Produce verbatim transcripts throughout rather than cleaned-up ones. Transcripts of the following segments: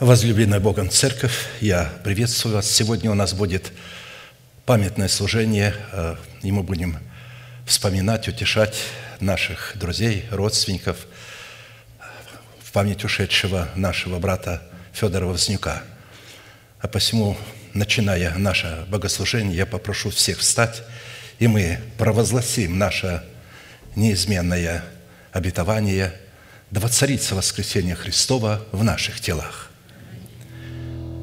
Возлюбленная Богом Церковь, я приветствую вас. Сегодня у нас будет памятное служение, и мы будем вспоминать, утешать наших друзей, родственников в память ушедшего нашего брата Фёдора Вознюка. А посему, начиная наше богослужение, я попрошу всех встать, и мы провозгласим наше неизменное обетование: да воцарится воскресение Христова в наших телах.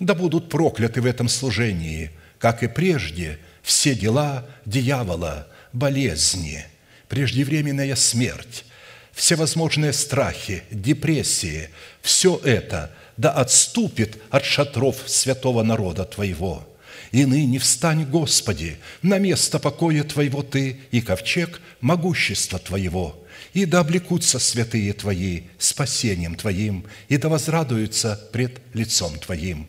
Да будут прокляты в этом служении, как и прежде, все дела дьявола, болезни, преждевременная смерть, всевозможные страхи, депрессии. Все это да отступит от шатров святого народа Твоего. И ныне встань, Господи, на место покоя Твоего Ты и ковчег могущества Твоего, и да облекутся святые Твои спасением Твоим, и да возрадуются пред лицом Твоим.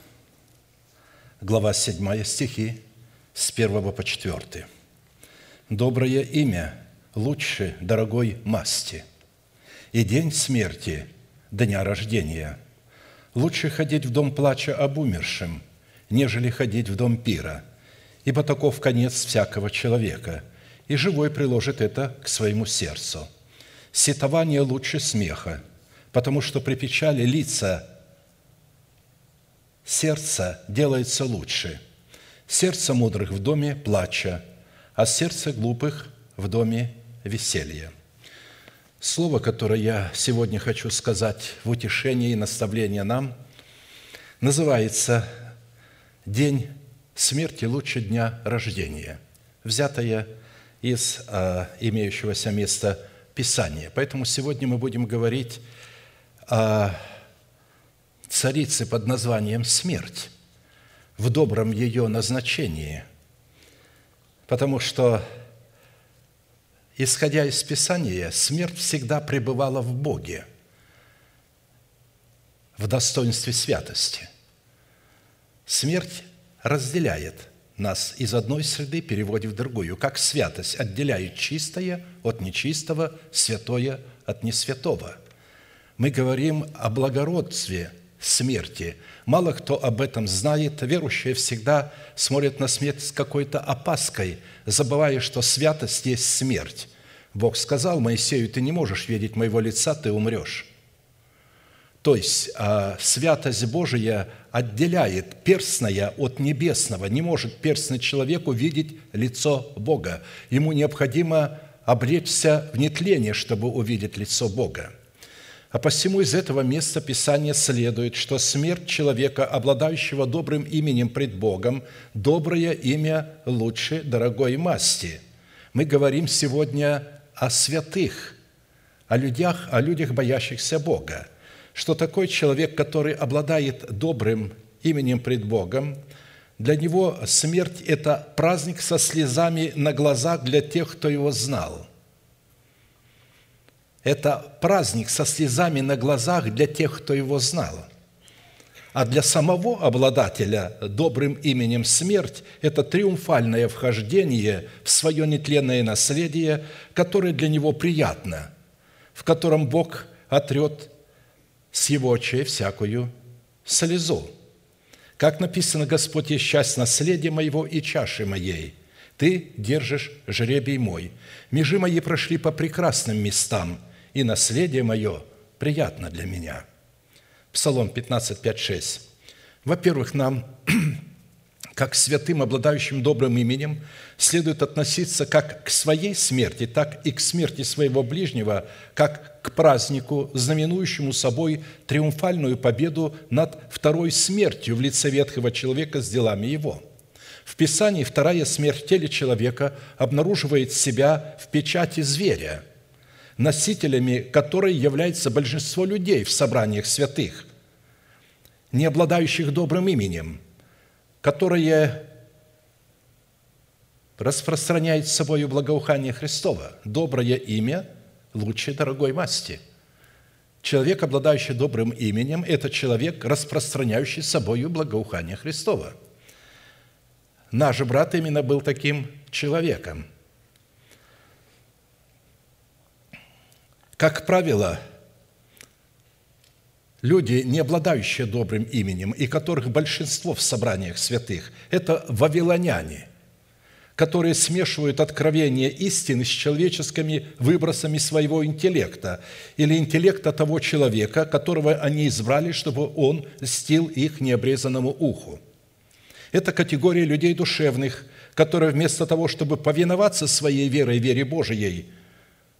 глава седьмая, стихи с первого по четвёртый. «Доброе имя лучше дорогой масти, и день смерти дня рождения. Лучше ходить в дом плача об умершем, нежели ходить в дом пира, ибо таков конец всякого человека, и живой приложит это к своему сердцу. Сетование лучше смеха, потому что при печали лица сердце делается лучше. Сердце мудрых в доме плача, а сердце глупых в доме веселья». Слово, которое я сегодня хочу сказать в утешении и наставление нам, называется «День смерти лучше дня рождения», взятое из а, имеющегося места Писания. Поэтому сегодня мы будем говорить о царице под названием «Смерть», в добром ее назначении, потому что, исходя из Писания, смерть всегда пребывала в Боге, в достоинстве святости. Смерть разделяет нас из одной среды, переводит в другую, как святость отделяет чистое от нечистого, святое от несвятого. Мы говорим о благородстве смерти. Мало кто об этом знает. Верующие всегда смотрят на смерть с какой-то опаской, забывая, что святость есть смерть. Бог сказал Моисею: «Ты не можешь видеть моего лица, ты умрешь». То есть святость Божия отделяет перстное от небесного. Не может перстный человек увидеть лицо Бога. Ему необходимо обречься в нетление, чтобы увидеть лицо Бога. А посему из этого места Писания следует, что смерть человека, обладающего добрым именем пред Богом, доброе имя лучше дорогой масти. Мы говорим сегодня о святых, о людях, о людях, боящихся Бога. Что такой человек, который обладает добрым именем пред Богом, для него смерть – это праздник со слезами на глазах для тех, кто его знал. Это праздник со слезами на глазах для тех, кто его знал. А для самого обладателя добрым именем смерть – это триумфальное вхождение в свое нетленное наследие, которое для него приятно, в котором Бог отрет с его очей всякую слезу. Как написано: «Господь есть часть наследия моего и чаши моей. Ты держишь жребий мой. Межи мои прошли по прекрасным местам, и наследие мое приятно для меня». Псалом пятнадцать, пять, шесть. Во-первых, нам, как святым, обладающим добрым именем, следует относиться как к своей смерти, так и к смерти своего ближнего, как к празднику, знаменующему собой триумфальную победу над второй смертью в лице ветхого человека с делами его. В Писании вторая смерть в теле человека обнаруживает себя в печати зверя, носителями которой является большинство людей в собраниях святых, не обладающих добрым именем, которое распространяет собою благоухание Христова. Доброе имя лучше дорогой масти. Человек, обладающий добрым именем, это человек, распространяющий собою благоухание Христова. Наш брат именно был таким человеком. Как правило, люди, не обладающие добрым именем, и которых большинство в собраниях святых, это вавилоняне, которые смешивают откровение истины с человеческими выбросами своего интеллекта или интеллекта того человека, которого они избрали, чтобы он льстил их необрезанному уху. Это категория людей душевных, которые вместо того, чтобы повиноваться своей верой, вере Божией,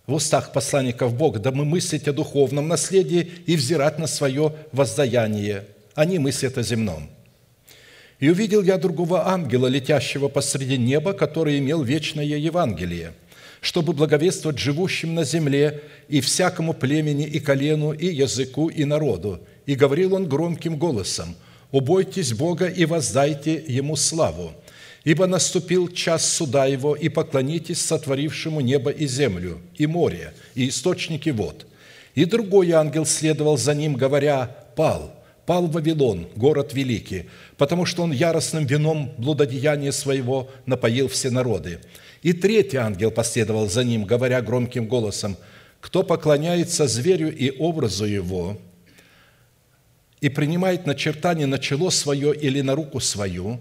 в устах посланников Бога, дабы мыслить о духовном наследии и взирать на свое воздаяние. Они мыслят о земном. «И увидел я другого ангела, летящего посреди неба, который имел вечное Евангелие, чтобы благовествовать живущим на земле и всякому племени, и колену, и языку, и народу. И говорил он громким голосом: «Убойтесь Бога и воздайте Ему славу, ибо наступил час суда Его, и поклонитесь сотворившему небо и землю, и море, и источники вод». И другой ангел следовал за ним, говоря: «Пал, пал Вавилон, город великий, потому что он яростным вином блудодеяния своего напоил все народы». И третий ангел последовал за ним, говоря громким голосом: «Кто поклоняется зверю и образу его, и принимает начертание на чело свое или на руку свою,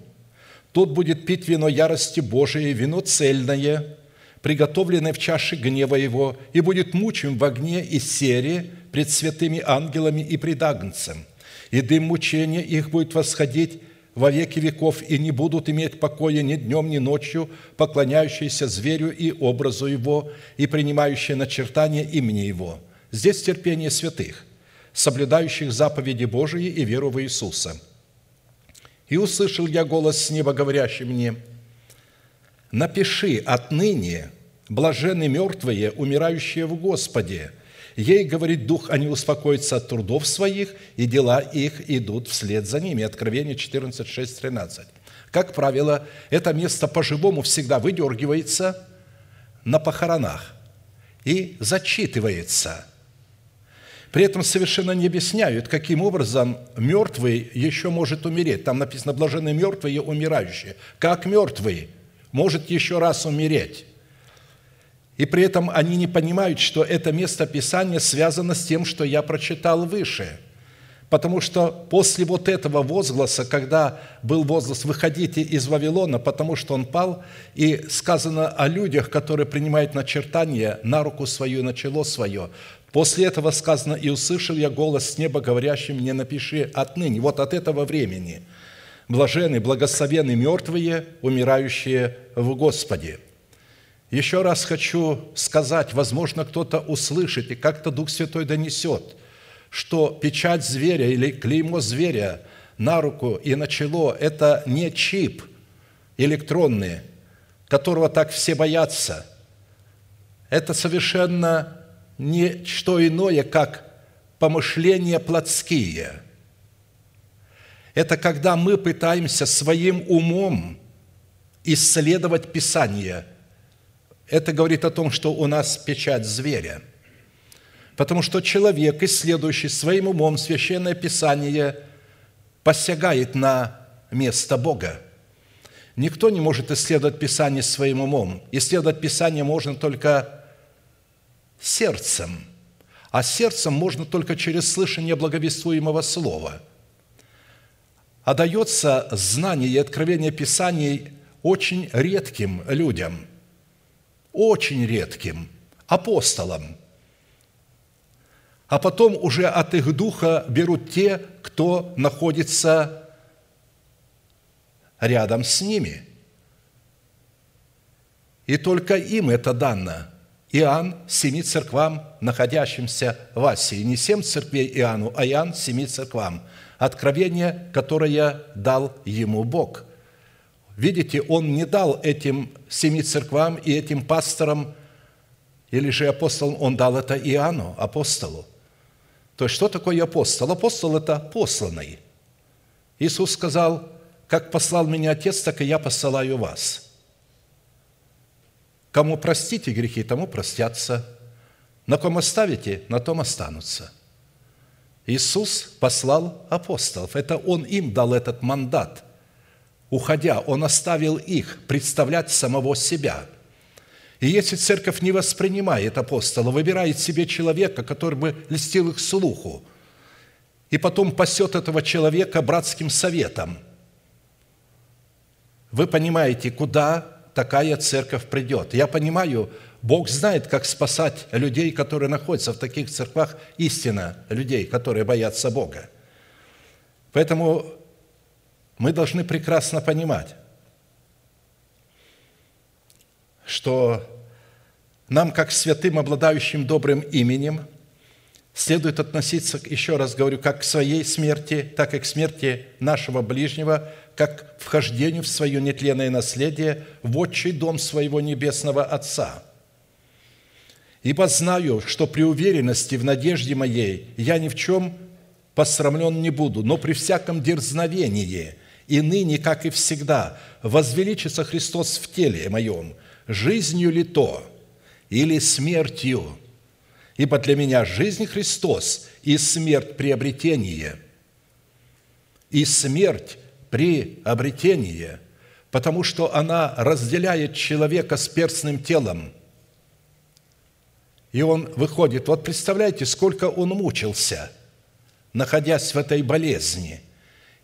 тот будет пить вино ярости Божией, вино цельное, приготовленное в чаше гнева его, и будет мучим в огне и сере пред святыми ангелами и пред Агнцем. И дым мучения их будет восходить во веки веков, и не будут иметь покоя ни днем, ни ночью, поклоняющиеся зверю и образу его, и принимающие начертание имени его». Здесь терпение святых, соблюдающих заповеди Божии и веру в Иисуса. «И услышал я голос с неба, говорящий мне: „Напиши отныне: блаженны мертвые, умирающие в Господе. Ей, говорит Дух, они успокоятся от трудов своих, и дела их идут вслед за ними». Откровение четырнадцать, шесть, тринадцать. Как правило, это место по-живому всегда выдергивается на похоронах и зачитывается. При этом совершенно не объясняют, каким образом мертвый еще может умереть. Там написано: «Блаженны мертвые, умирающие». Как мертвый может еще раз умереть? И при этом они не понимают, что это место Писания связано с тем, что я прочитал выше. Потому что после вот этого возгласа, когда был возглас «Выходите из Вавилона, потому что он пал», и сказано о людях, которые принимают начертание на руку свою, на чело свое, после этого сказано: «И услышал я голос с неба, говорящий мне: „Напиши отныне“». Вот от этого времени блаженны, благословенны мертвые, умирающие в Господе. Еще раз хочу сказать, возможно, кто-то услышит, и как-то Дух Святой донесет, что печать зверя или клеймо зверя на руку и на чело – это не чип электронный, которого так все боятся. Это совершенно не что иное, как помышления плотские. Это когда мы пытаемся своим умом исследовать Писание. Это говорит о том, что у нас печать зверя. Потому что человек, исследующий своим умом Священное Писание, посягает на место Бога. Никто не может исследовать Писание своим умом. Исследовать Писание можно только сердцем, а сердцем можно только через слышание благовествуемого слова. А дается знание и откровение Писаний очень редким людям, очень редким апостолам. А потом уже от их духа берут те, кто находится рядом с ними. И только им это дано. Иоанн семи церквам, находящимся в Асии. Не семь церквей Иоанну, а Иоанн семи церквам. Откровение, которое дал ему Бог. Видите, он не дал этим семи церквам и этим пасторам, или же апостолам, он дал это Иоанну, апостолу. То есть, что такое апостол? Апостол – это посланный. Иисус сказал, как послал меня Отец, так и я посылаю вас. Кому простите грехи, тому простятся. На ком оставите, на том останутся. Иисус послал апостолов. Это Он им дал этот мандат. Уходя, Он оставил их представлять самого себя. И если церковь не воспринимает апостола, выбирает себе человека, который бы льстил их слуху, и потом пасет этого человека братским советом, вы понимаете, куда такая церковь придет. Я понимаю, Бог знает, как спасать людей, которые находятся в таких церквах, истинно людей, которые боятся Бога. Поэтому мы должны прекрасно понимать, что нам, как святым, обладающим добрым именем, следует относиться, еще раз говорю, как к своей смерти, так и к смерти нашего ближнего, как к вхождению в свое нетленное наследие в отчий дом своего небесного Отца. Ибо знаю, что при уверенности в надежде моей я ни в чем посрамлен не буду, но при всяком дерзновении и ныне, как и всегда, возвеличится Христос в теле моем, жизнью ли то, или смертью? Ибо для меня жизнь Христос и смерть приобретение, и смерть приобретение, потому что она разделяет человека с перстным телом, и он выходит. Вот представляете, сколько он мучился, находясь в этой болезни,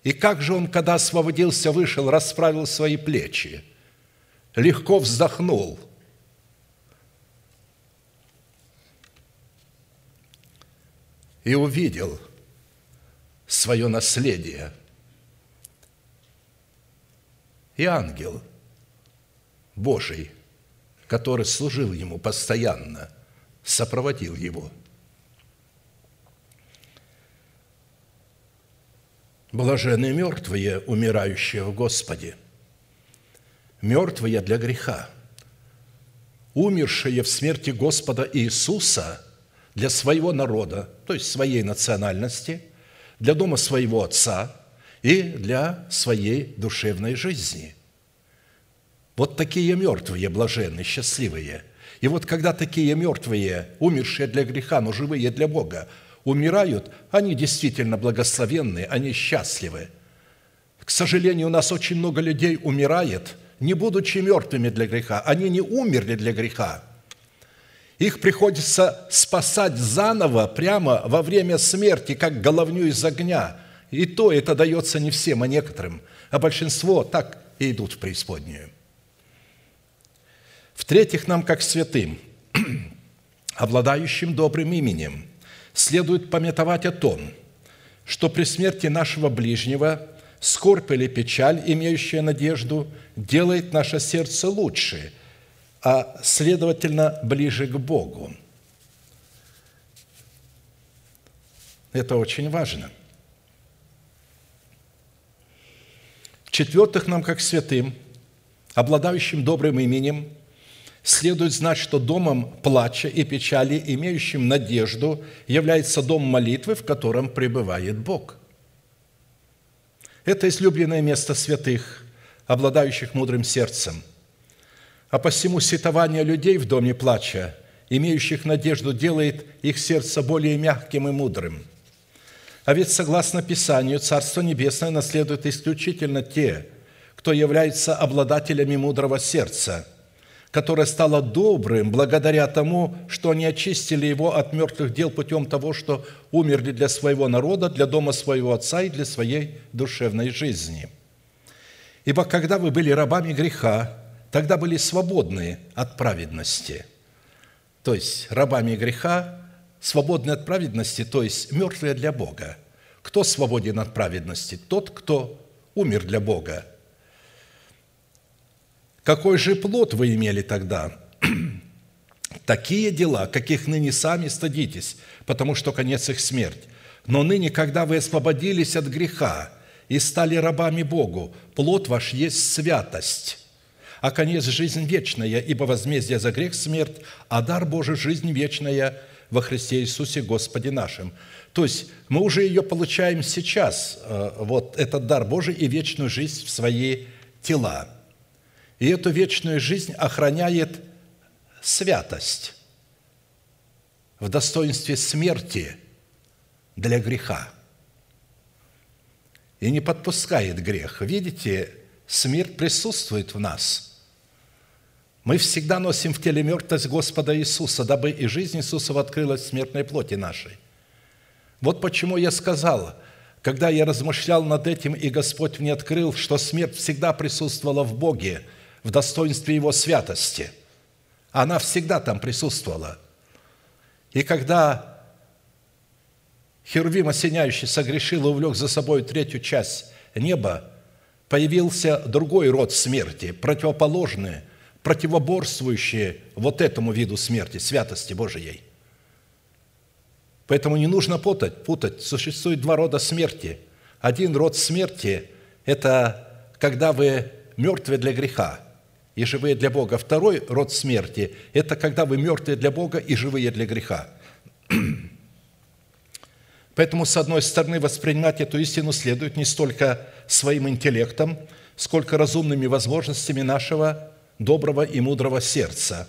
и как же он, когда освободился, вышел, расправил свои плечи, легко вздохнул. И увидел свое наследие. И ангел Божий, который служил ему постоянно, сопроводил его. Блаженны мертвые, умирающие в Господе. Мертвые для греха, умершие в смерти Господа Иисуса для своего народа, то есть своей национальности, для дома своего отца и для своей душевной жизни. Вот такие мертвые блаженны, счастливые. И вот когда такие мертвые, умершие для греха, но живые для Бога, умирают, они действительно благословенны, они счастливы. К сожалению, у нас очень много людей умирает, не будучи мертвыми для греха. Они не умерли для греха. Их приходится спасать заново, прямо во время смерти, как головню из огня. И то это дается не всем, а некоторым. А большинство так и идут в преисподнюю. В-третьих, нам, как святым, обладающим добрым именем, следует памятовать о том, что при смерти нашего ближнего скорбь или печаль, имеющая надежду, делает наше сердце лучше, а, следовательно, ближе к Богу. Это очень важно. В-четвертых, нам, как святым, обладающим добрым именем, следует знать, что домом плача и печали, имеющим надежду, является дом молитвы, в котором пребывает Бог. Это излюбленное место святых, обладающих мудрым сердцем. А посему сетование людей в доме плача, имеющих надежду, делает их сердце более мягким и мудрым. А ведь, согласно Писанию, Царство Небесное наследуют исключительно те, кто является обладателями мудрого сердца, которое стало добрым благодаря тому, что они очистили его от мертвых дел путем того, что умерли для своего народа, для дома своего отца и для своей душевной жизни. Ибо когда вы были рабами греха, тогда были свободны от праведности. То есть рабами греха, свободны от праведности, то есть мертвые для Бога. Кто свободен от праведности? Тот, кто умер для Бога. Какой же плод вы имели тогда? Такие дела, каких ныне сами стыдитесь, потому что конец их смерть. Но ныне, когда вы освободились от греха и стали рабами Богу, плод ваш есть святость, а конец – жизнь вечная, ибо возмездие за грех – смерть, а дар Божий – жизнь вечная во Христе Иисусе Господе нашим». То есть мы уже ее получаем сейчас, вот этот дар Божий и вечную жизнь в свои тела. И эту вечную жизнь охраняет святость в достоинстве смерти для греха и не подпускает грех. Видите, смерть присутствует в нас. Мы всегда носим в теле мертвость Господа Иисуса, дабы и жизнь Иисусова открылась в смертной плоти нашей. Вот почему я сказал, когда я размышлял над этим, и Господь мне открыл, что смерть всегда присутствовала в Боге, в достоинстве Его святости. Она всегда там присутствовала. И когда Херувим осеняющий согрешил и увлек за собой третью часть неба, появился другой род смерти, противоположный, противоборствующий вот этому виду смерти, святости Божией. Поэтому не нужно путать, путать. Существует два рода смерти. Один род смерти – это когда вы мертвы для греха и живые для Бога. Второй род смерти – это когда вы мертвы для Бога и живые для греха. Поэтому, с одной стороны, воспринимать эту истину следует не столько своим интеллектом, сколько разумными возможностями нашего доброго и мудрого сердца,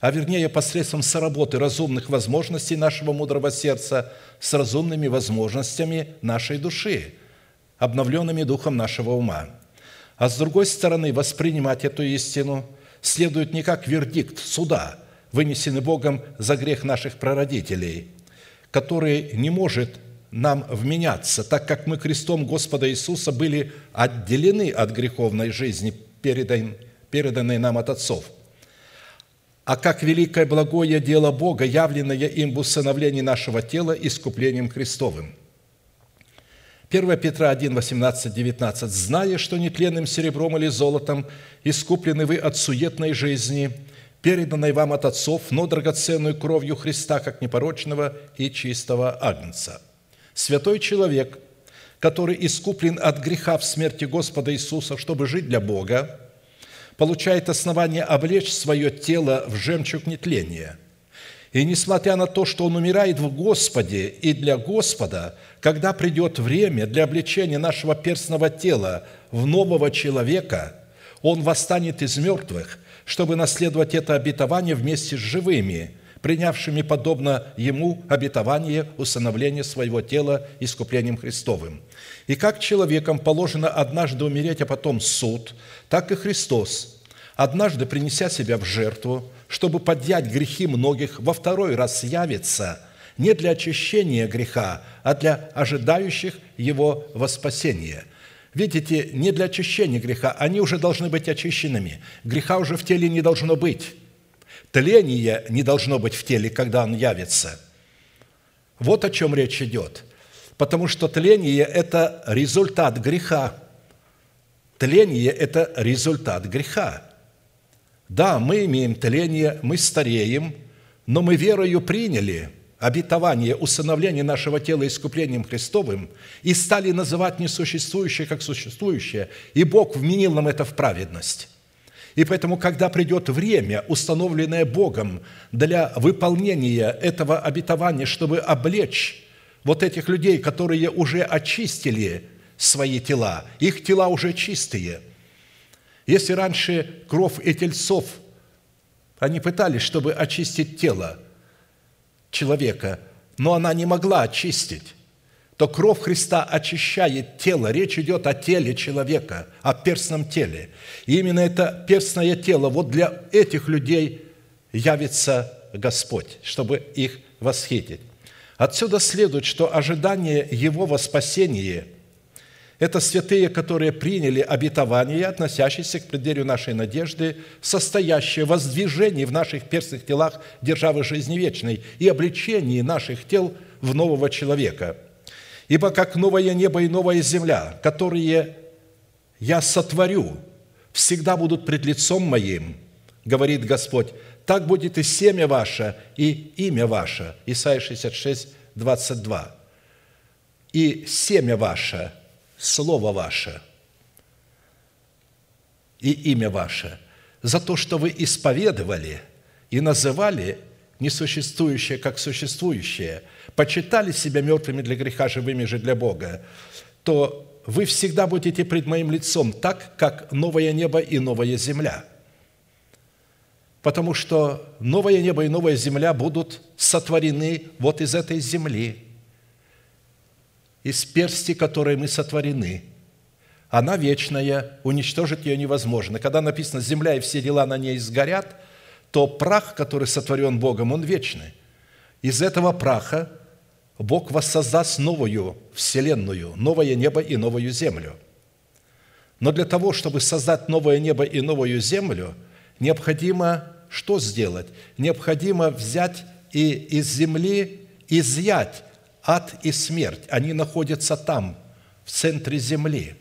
а вернее посредством соработы разумных возможностей нашего мудрого сердца с разумными возможностями нашей души, обновленными духом нашего ума. А с другой стороны, воспринимать эту истину следует не как вердикт суда, вынесенный Богом за грех наших прародителей, который не может нам вменяться, так как мы крестом Господа Иисуса были отделены от греховной жизни, переданной нам от отцов. А как великое благое дело Бога, явленное им в усыновлении нашего тела искуплением Христовым. первое Петра один, восемнадцать, девятнадцать. «Зная, что нетленным серебром или золотом искуплены вы от суетной жизни, переданной вам от отцов, но драгоценную кровью Христа, как непорочного и чистого агнца». Святой человек, который искуплен от греха в смерти Господа Иисуса, чтобы жить для Бога, получает основание облечь свое тело в жемчуг нетления. И несмотря на то, что он умирает в Господе и для Господа, когда придет время для облечения нашего перстного тела в нового человека, он восстанет из мертвых, чтобы наследовать это обетование вместе с живыми, принявшими подобно ему обетование усыновления своего тела искуплением Христовым. И как человеком положено однажды умереть, а потом суд, так и Христос, однажды принеся себя в жертву, чтобы подъять грехи многих, во второй раз явится не для очищения греха, а для ожидающих его во спасение. Видите, не для очищения греха, они уже должны быть очищенными. Греха уже в теле не должно быть. Тления не должно быть в теле, когда он явится. Вот о чем речь идет. Потому что тление – это результат греха. Тление – это результат греха. Да, мы имеем тление, мы стареем, но мы верою приняли обетование усыновления нашего тела искуплением Христовым и стали называть несуществующее как существующее, и Бог вменил нам это в праведность. И поэтому, когда придет время, установленное Богом для выполнения этого обетования, чтобы облечь вот этих людей, которые уже очистили свои тела, их тела уже чистые. Если раньше кров и тельцов, они пытались, чтобы очистить тело человека, но она не могла очистить, то кровь Христа очищает тело. Речь идет о теле человека, о перстном теле. И именно это перстное тело, вот для этих людей явится Господь, чтобы их восхитить. Отсюда следует, что ожидание Его во спасении – это святые, которые приняли обетование, относящиеся к преддверию нашей надежды, состоящее в воздвижении в наших перстных телах державы жизни вечной и облечении наших тел в нового человека. «Ибо как новое небо и новая земля, которые я сотворю, в всегда будут пред лицом моим, говорит Господь, так будет и семя ваше, и имя ваше. Исаия шестьдесят шесть, двадцать два. И семя ваше, слово ваше, и имя ваше, за то, что вы исповедовали и называли несуществующее, как существующее, почитали себя мертвыми для греха, живыми же для Бога, то вы всегда будете пред моим лицом так, как новое небо и новая земля. Потому что новое небо и новая земля будут сотворены вот из этой земли, из персти, которой мы сотворены. Она вечная, уничтожить ее невозможно. Когда написано «земля и все дела на ней сгорят», то прах, который сотворен Богом, он вечный. Из этого праха Бог воссоздаст новую вселенную, новое небо и новую землю. Но для того, чтобы создать новое небо и новую землю, необходимо что сделать? Необходимо взять и из земли изъять ад и смерть. Они находятся там, в центре земли.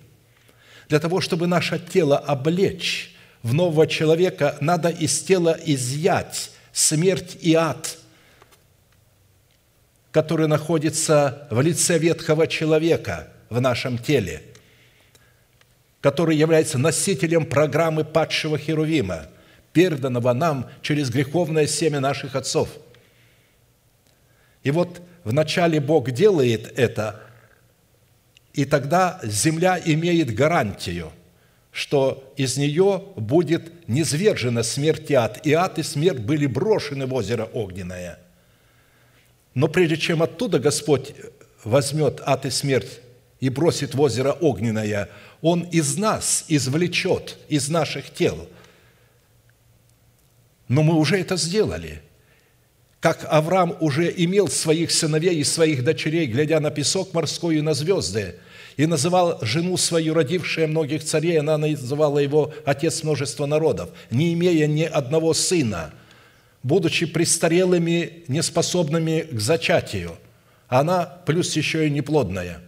Для того, чтобы наше тело облечь в нового человека, надо из тела изъять смерть и ад, который находится в лице ветхого человека в нашем теле, который является носителем программы падшего херувима, переданного нам через греховное семя наших отцов. И вот вначале Бог делает это, и тогда земля имеет гарантию, что из нее будет низвержена смерть и ад. И ад и смерть были брошены в озеро огненное. Но прежде чем оттуда Господь возьмет ад и смерть и бросит в озеро огненное, Он из нас извлечет, из наших тел. Но мы уже это сделали. Как Авраам уже имел своих сыновей и своих дочерей, глядя на песок морской и на звезды, и называл жену свою, родившую многих царей, она называла его отец множества народов, не имея ни одного сына, будучи престарелыми, неспособными к зачатию. Она плюс еще и неплодная.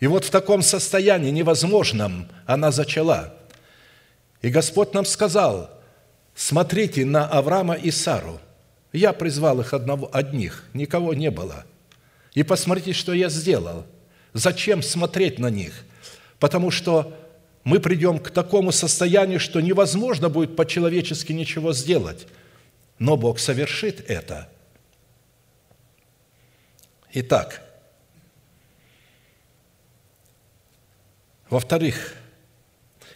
И вот в таком состоянии невозможном она зачала. И Господь нам сказал, смотрите на Авраама и Сару. Я призвал их одного, одних, никого не было. И посмотрите, что я сделал. Зачем смотреть на них? Потому что мы придем к такому состоянию, что невозможно будет по-человечески ничего сделать. Но Бог совершит это. Итак, во-вторых,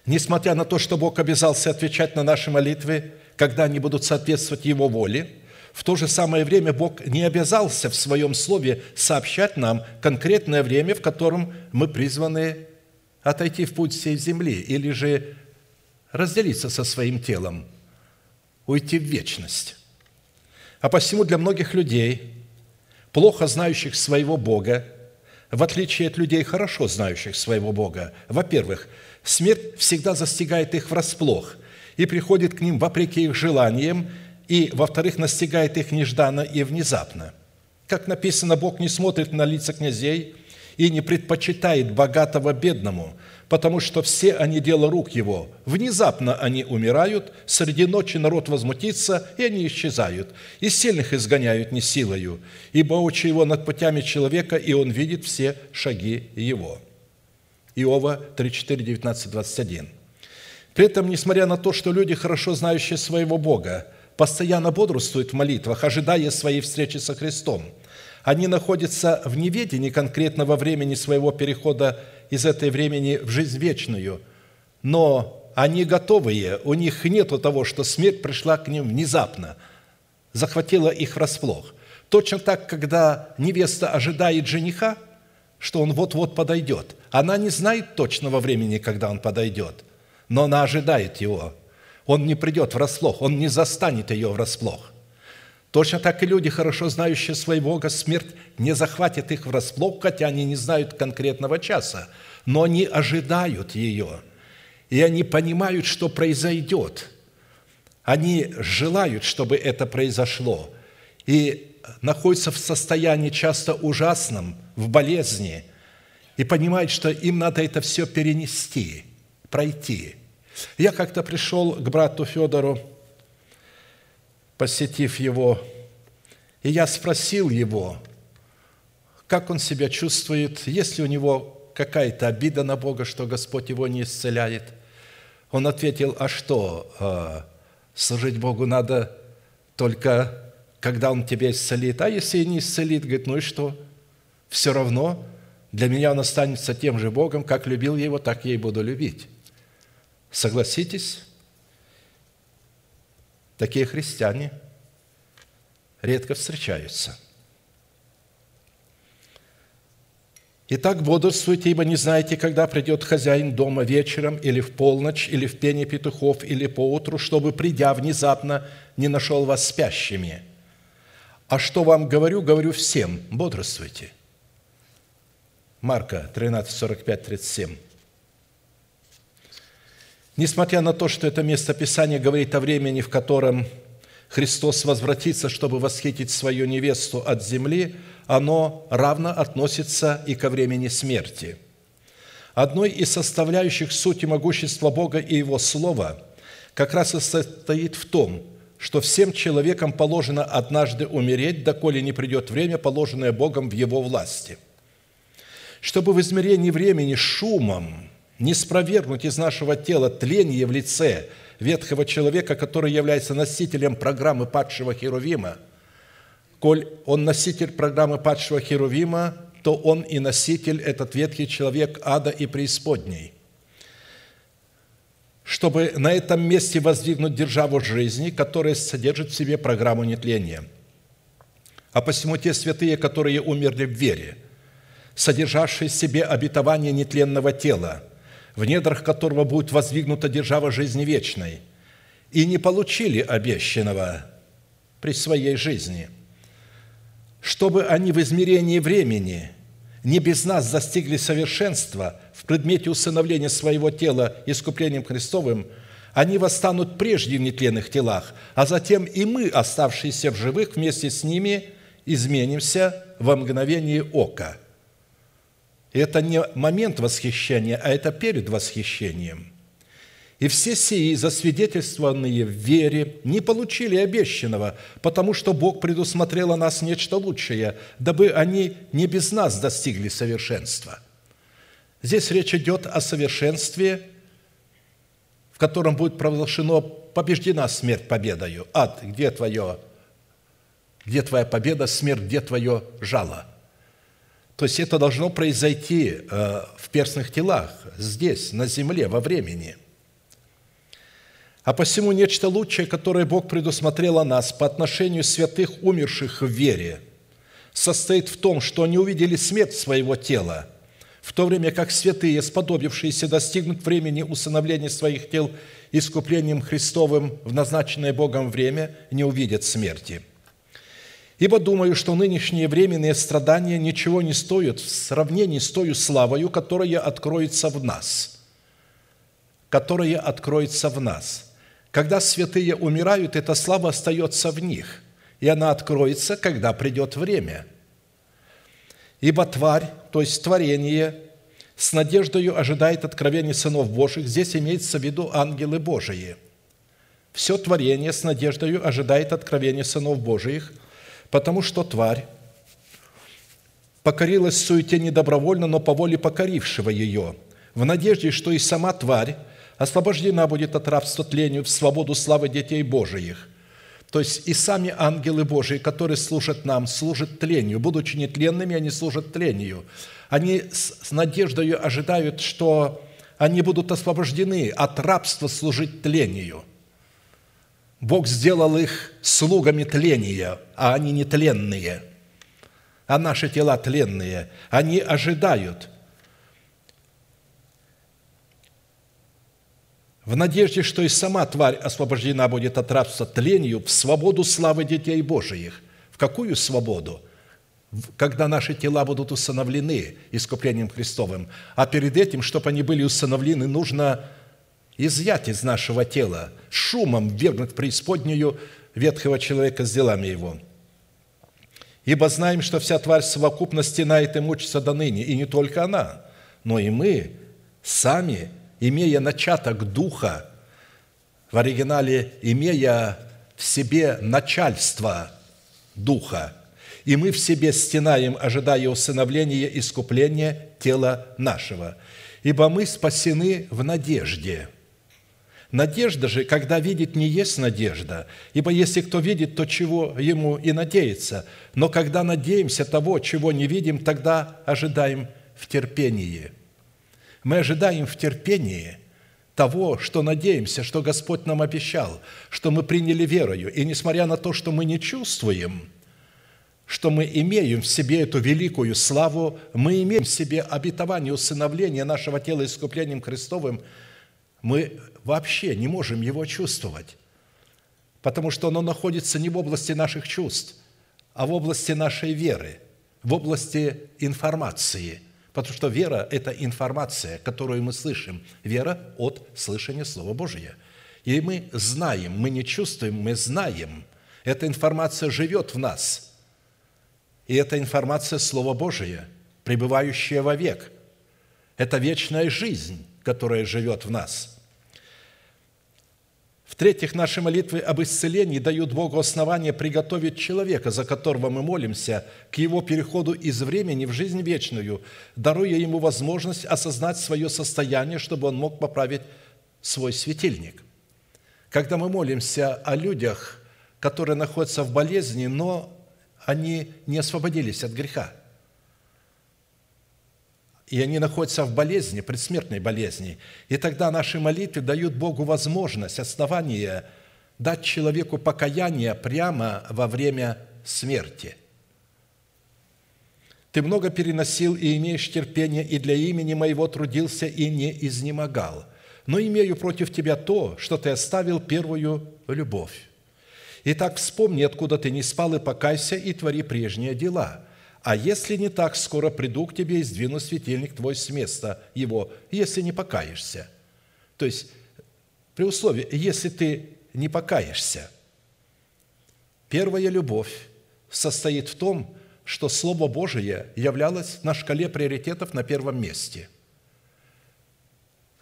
несмотря на то, что Бог обязался отвечать на наши молитвы, когда они будут соответствовать Его воле, в то же самое время Бог не обязался в Своем Слове сообщать нам конкретное время, в котором мы призваны отойти в путь всей земли или же разделиться со своим телом, уйти в вечность. А посему для многих людей, плохо знающих своего Бога, в отличие от людей, хорошо знающих своего Бога, во-первых, смерть всегда застигает их врасплох и приходит к ним вопреки их желаниям, и, во-вторых, настигает их нежданно и внезапно. Как написано, Бог не смотрит на лица князей и не предпочитает богатого бедному, потому что все они дело рук его. Внезапно они умирают, среди ночи народ возмутится, и они исчезают. И сильных изгоняют не силою, ибо очи его над путями человека, и он видит все шаги его. Иова тридцать четыре, девятнадцать, двадцать один. При этом, несмотря на то, что люди, хорошо знающие своего Бога, постоянно бодрствуют в молитвах, ожидая своей встречи со Христом. Они находятся в неведении конкретного времени своего перехода из этой времени в жизнь вечную, но они готовые, у них нету того, что смерть пришла к ним внезапно, захватила их врасплох. Точно так, когда невеста ожидает жениха, что он вот-вот подойдет. Она не знает точного времени, когда он подойдет, но она ожидает его. Он не придет врасплох, он не застанет ее врасплох. Точно так и люди, хорошо знающие своего Бога, смерть не захватит их врасплох, хотя они не знают конкретного часа, но они ожидают ее, и они понимают, что произойдет. Они желают, чтобы это произошло, и находятся в состоянии часто ужасном, в болезни, и понимают, что им надо это все перенести, пройти. Я как-то пришел к брату Фёдору, посетив его, и я спросил его, как он себя чувствует, есть ли у него какая-то обида на Бога, что Господь его не исцеляет. Он ответил: а что, служить Богу надо только, когда Он тебя исцелит. А если и не исцелит, говорит, ну и что? Все равно для меня Он останется тем же Богом, как любил Его, так я и буду любить. Согласитесь, такие христиане редко встречаются. «Итак, бодрствуйте, ибо не знаете, когда придет хозяин дома вечером, или в полночь, или в пение петухов, или поутру, чтобы, придя внезапно, не нашел вас спящими. А что вам говорю, говорю всем, бодрствуйте». Марка тринадцать, сорок пять, тридцать семь. Несмотря на то, что это место Писания говорит о времени, в котором Христос возвратится, чтобы восхитить свою невесту от земли, оно равно относится и ко времени смерти. Одной из составляющих сути могущества Бога и Его Слова как раз и состоит в том, что всем человекам положено однажды умереть, доколе не придет время, положенное Богом в Его власти. Чтобы в измерении времени шумом не спровергнуть из нашего тела тление в лице ветхого человека, который является носителем программы падшего Херувима, коль он носитель программы падшего Херувима, то он и носитель, этот ветхий человек, ада и преисподней. Чтобы на этом месте воздвигнуть державу жизни, которая содержит в себе программу нетления. А посему те святые, которые умерли в вере, содержавшие в себе обетование нетленного тела, в недрах которого будет воздвигнута держава жизни вечной, и не получили обещанного при своей жизни, чтобы они в измерении времени не без нас достигли совершенства в предмете усыновления своего тела искуплением Христовым, они восстанут прежде в нетленных телах, а затем и мы, оставшиеся в живых, вместе с ними изменимся во мгновение ока». Это не момент восхищения, а это перед восхищением. И все сии, засвидетельствованные в вере, не получили обещанного, потому что Бог предусмотрел о нас нечто лучшее, дабы они не без нас достигли совершенства. Здесь речь идет о совершенстве, в котором будет провозглашено: побеждена смерть победою. Ад, где твое, где твоя победа, смерть, где твое жало? То есть это должно произойти в перстных телах, здесь, на земле, во времени. А посему нечто лучшее, которое Бог предусмотрел о нас по отношению святых, умерших в вере, состоит в том, что они увидели смерть своего тела, в то время как святые, сподобившиеся достигнуть времени усыновления своих тел искуплением Христовым в назначенное Богом время, не увидят смерти. Ибо думаю, что нынешние временные страдания ничего не стоят в сравнении с той славою, которая откроется в нас. Которая откроется в нас. Когда святые умирают, эта слава остается в них, и она откроется, когда придет время. Ибо тварь, то есть творение, с надеждою ожидает откровения сынов Божьих. Здесь имеется в виду ангелы Божии. Все творение с надеждою ожидает откровения сынов Божьих, потому что тварь покорилась в суете недобровольно, но по воле покорившего ее, в надежде, что и сама тварь освобождена будет от рабства тлению в свободу славы детей Божиих. То есть и сами ангелы Божии, которые служат нам, служат тлению. Будучи нетленными, они служат тлению. Они с надеждой ожидают, что они будут освобождены от рабства служить тлению. Бог сделал их слугами тления, а они не тленные, а наши тела тленные. Они ожидают в надежде, что и сама тварь освобождена будет от рабства тлению в свободу славы детей Божиих. В какую свободу? Когда наши тела будут усыновлены искуплением Христовым. А перед этим, чтобы они были усыновлены, нужно изъять из нашего тела, шумом ввергнуть в преисподнюю ветхого человека с делами его. Ибо знаем, что вся тварь совокупно стенает и мучится доныне, и не только она, но и мы сами имея начаток духа, в оригинале «имея в себе начальство духа», и мы в себе стенаем, ожидая усыновления, искупления тела нашего. Ибо мы спасены в надежде. Надежда же, когда видит, не есть надежда. Ибо если кто видит, то чего ему и надеется. Но когда надеемся того, чего не видим, тогда ожидаем в терпении. Мы ожидаем в терпении того, что надеемся, что Господь нам обещал, что мы приняли верою. И несмотря на то, что мы не чувствуем, что мы имеем в себе эту великую славу, мы имеем в себе обетование усыновления нашего тела искуплением Христовым, мы вообще не можем его чувствовать, потому что оно находится не в области наших чувств, а в области нашей веры, в области информации, потому что вера – это информация, которую мы слышим, вера от слышания Слова Божия. И мы знаем, мы не чувствуем, мы знаем, эта информация живет в нас, и это информация Слова Божия, пребывающая вовек. Это вечная жизнь, которая живет в нас. В-третьих, наши молитвы об исцелении дают Богу основание приготовить человека, за которого мы молимся, к его переходу из времени в жизнь вечную, даруя ему возможность осознать свое состояние, чтобы он мог поправить свой светильник. Когда мы молимся о людях, которые находятся в болезни, но они не освободились от греха. И они находятся в болезни, предсмертной болезни. И тогда наши молитвы дают Богу возможность, основание дать человеку покаяние прямо во время смерти. «Ты много переносил и имеешь терпение, и для имени моего трудился и не изнемогал. Но имею против тебя то, что ты оставил первую любовь. Итак, вспомни, откуда ты не спал, и покайся, и твори прежние дела. А если не так, скоро приду к тебе и сдвину светильник твой с места его, если не покаешься». То есть, при условии, если ты не покаешься, первая любовь состоит в том, что Слово Божие являлось на шкале приоритетов на первом месте.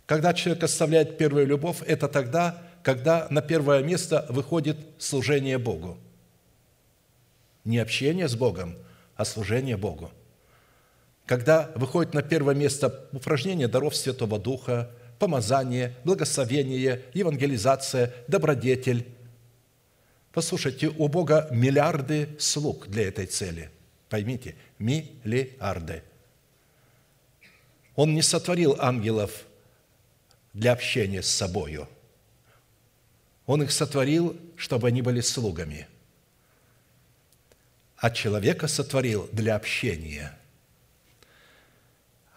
Когда человек оставляет первую любовь, это тогда, когда на первое место выходит служение Богу. Не общение с Богом, а служение Богу. Когда выходит на первое место упражнение даров Святого Духа, помазание, благословение, евангелизация, добродетель. Послушайте, у Бога миллиарды слуг для этой цели. Поймите, миллиарды. Он не сотворил ангелов для общения с собою. Он их сотворил, чтобы они были слугами. А человека сотворил для общения.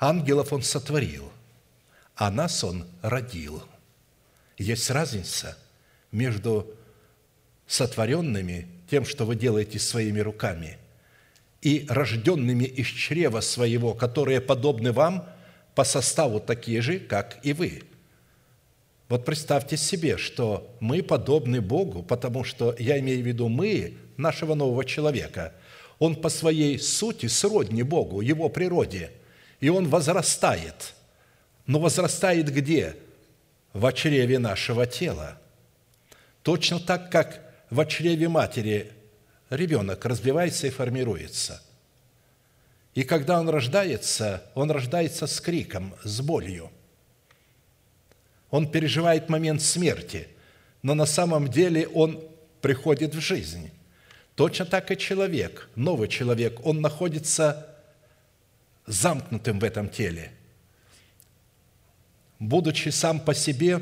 Ангелов он сотворил, а нас он родил. Есть разница между сотворенными, тем, что вы делаете своими руками, и рожденными из чрева своего, которые подобны вам по составу такие же, как и вы. Вот представьте себе, что мы подобны Богу, потому что, я имею в виду мы, нашего нового человека, он по своей сути сродни Богу, его природе, и он возрастает. Но возрастает где? В чреве нашего тела. Точно так, как в чреве матери ребенок развивается и формируется. И когда он рождается, он рождается с криком, с болью. Он переживает момент смерти, но на самом деле он приходит в жизнь. Точно так и человек, новый человек, он находится замкнутым в этом теле. Будучи сам по себе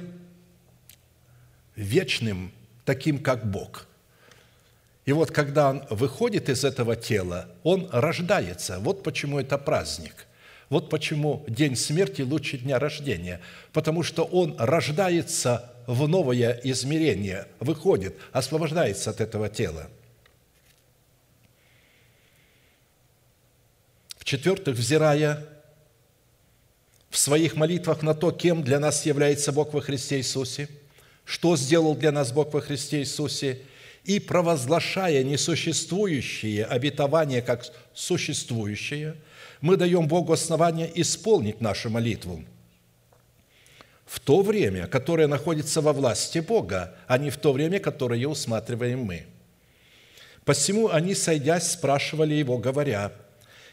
вечным, таким как Бог. И вот когда он выходит из этого тела, он рождается. Вот почему это праздник. Вот почему день смерти лучше дня рождения. Потому что он рождается в новое измерение, выходит, освобождается от этого тела. В-четвертых, взирая в своих молитвах на то, кем для нас является Бог во Христе Иисусе, что сделал для нас Бог во Христе Иисусе, и провозглашая несуществующие обетования как существующие, мы даем Богу основание исполнить нашу молитву. в то время, которое находится во власти Бога, а не в то время, которое усматриваем мы. Посему они, сойдясь, спрашивали его, говоря: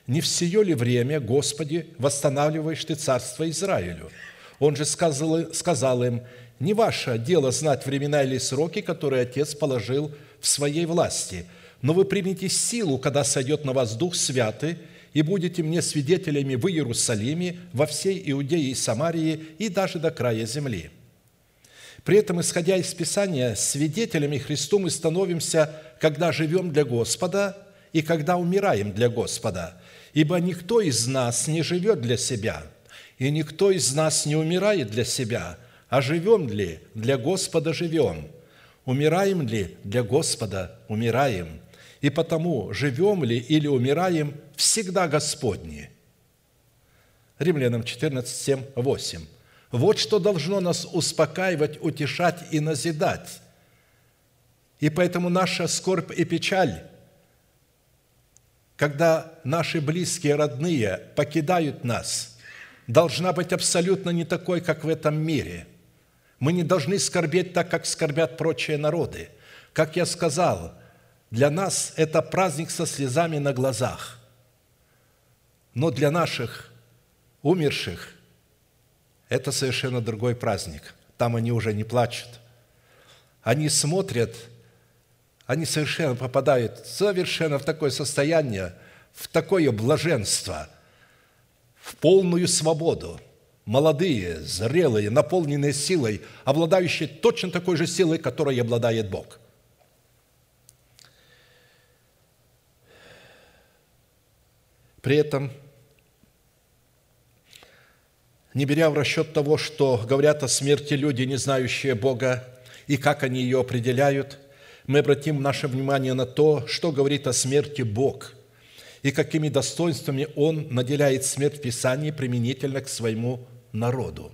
«Не в сие ли время, Господи, восстанавливаешь ты царство Израилю?» Он же сказал, сказал им: «Не ваше дело знать времена или сроки, которые Отец положил в своей власти, но вы примите силу, когда сойдет на вас Дух Святый, и будете мне свидетелями в Иерусалиме, во всей Иудее и Самарии, и даже до края земли». При этом, исходя из Писания, свидетелями Христу мы становимся, когда живем для Господа и когда умираем для Господа. Ибо никто из нас не живет для себя, и никто из нас не умирает для себя, а живем ли для Господа живем, умираем ли для Господа умираем. И потому живем ли или умираем всегда Господни. Римлянам четырнадцать, семь, восемь. Вот что должно нас успокаивать, утешать и назидать. И поэтому наша скорбь и печаль, когда наши близкие, родные покидают нас, должна быть абсолютно не такой, как в этом мире. Мы не должны скорбеть так, как скорбят прочие народы. Как я сказал, для нас это праздник со слезами на глазах. Но для наших умерших это совершенно другой праздник. Там они уже не плачут. Они смотрят, они совершенно попадают совершенно в такое состояние, в такое блаженство, в полную свободу. Молодые, зрелые, наполненные силой, обладающие точно такой же силой, которой обладает Бог. При этом, не беря в расчет того, что говорят о смерти люди, не знающие Бога, и как они ее определяют, мы обратим наше внимание на то, что говорит о смерти Бог, и какими достоинствами Он наделяет смерть в Писании применительно к своему народу.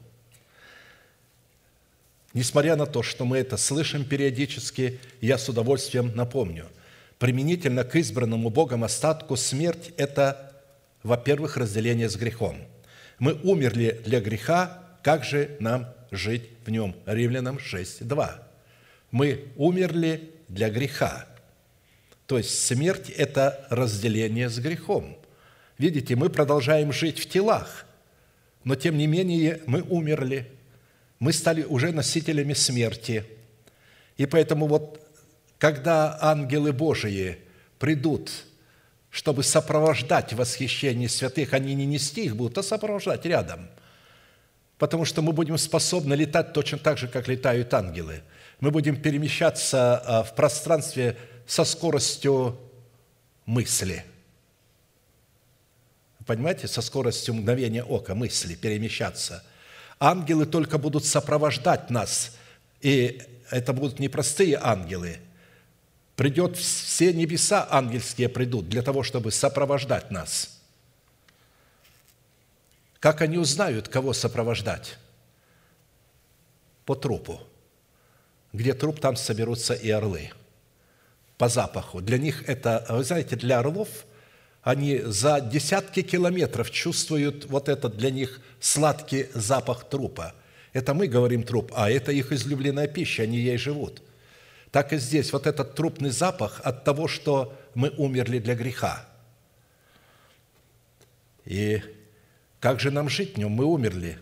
Несмотря на то, что мы это слышим периодически, я с удовольствием напомню, применительно к избранному Богом остатку смерть – это, во-первых, разделение с грехом. Мы умерли для греха, как же нам жить в нем? Римлянам шесть, два. Мы умерли для греха. То есть смерть – это разделение с грехом. Видите, мы продолжаем жить в телах, но тем не менее мы умерли. Мы стали уже носителями смерти. И поэтому вот когда ангелы Божии придут, чтобы сопровождать восхищение святых, они не нести их будут, а сопровождать рядом. Потому что мы будем способны летать точно так же, как летают ангелы. Мы будем перемещаться в пространстве со скоростью мысли. Понимаете? Со скоростью мгновения ока, мысли перемещаться. Ангелы только будут сопровождать нас. И это будут не простые ангелы, придет все небеса ангельские придут для того, чтобы сопровождать нас. Как они узнают, кого сопровождать? По трупу. Где труп, там соберутся и орлы. По запаху. Для них это, вы знаете, для орлов они за десятки километров чувствуют вот этот для них сладкий запах трупа. Это мы говорим труп, а это их излюбленная пища, они ей живут. Так и здесь вот этот трупный запах от того, что мы умерли для греха. И как же нам жить в нем? Мы умерли.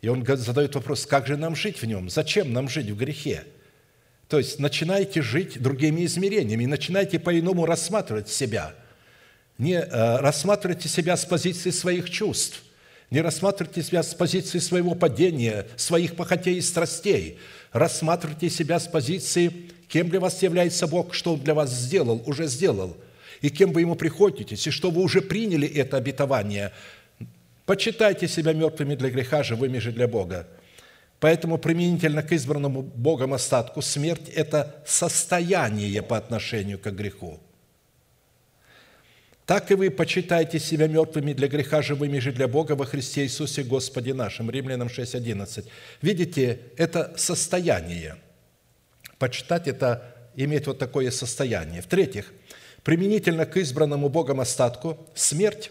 И он задает вопрос, как же нам жить в нем? Зачем нам жить в грехе? То есть начинайте жить другими измерениями, начинайте по-иному рассматривать себя. Не рассматривайте себя с позиции своих чувств, не рассматривайте себя с позиции своего падения, своих похотей и страстей. Рассматривайте себя с позиции, кем для вас является Бог, что Он для вас сделал, уже сделал, и кем вы Ему приходитесь, и что вы уже приняли это обетование. Почитайте себя мертвыми для греха, живыми же для Бога. Поэтому применительно к избранному Богом остатку смерть – это состояние по отношению к греху. Так и вы почитайте себя мертвыми для греха, живыми же для Бога во Христе Иисусе Господе нашим. Римлянам шесть, одиннадцать. Видите, это состояние. Почитать это имеет вот такое состояние. В-третьих, применительно к избранному Богом остатку, смерть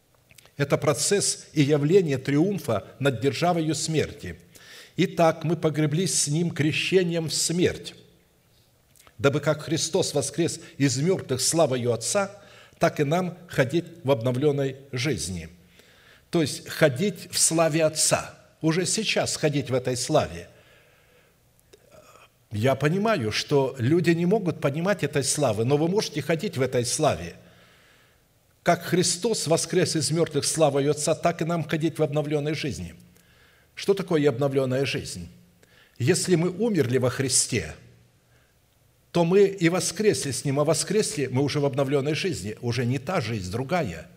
– это процесс и явление триумфа над державою смерти Итак, мы погреблись с Ним крещением в смерть, дабы как Христос воскрес из мертвых славою Отца, так и нам ходить в обновленной жизни». То есть ходить в славе Отца, уже сейчас ходить в этой славе. Я понимаю, что люди не могут понимать этой славы, но вы можете ходить в этой славе. Как Христос воскрес из мертвых славою Отца, так и нам ходить в обновленной жизни. Что такое обновленная жизнь? Если мы умерли во Христе, то мы и воскресли с Ним, а воскресли мы уже в обновленной жизни, уже не та жизнь, другая.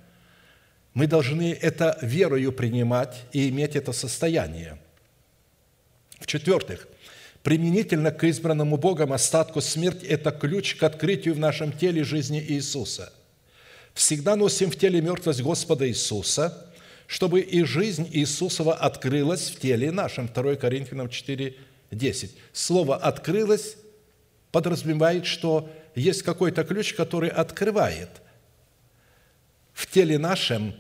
Мы должны это верою принимать и иметь это состояние. В-четвертых, применительно к избранному Богом остатку смерть – это ключ к открытию в нашем теле жизни Иисуса. Всегда носим в теле мертвость Господа Иисуса, чтобы и жизнь Иисусова открылась в теле нашем. Второе Коринфянам четыре десять. Слово «открылось» подразумевает, что есть какой-то ключ, который открывает в теле нашем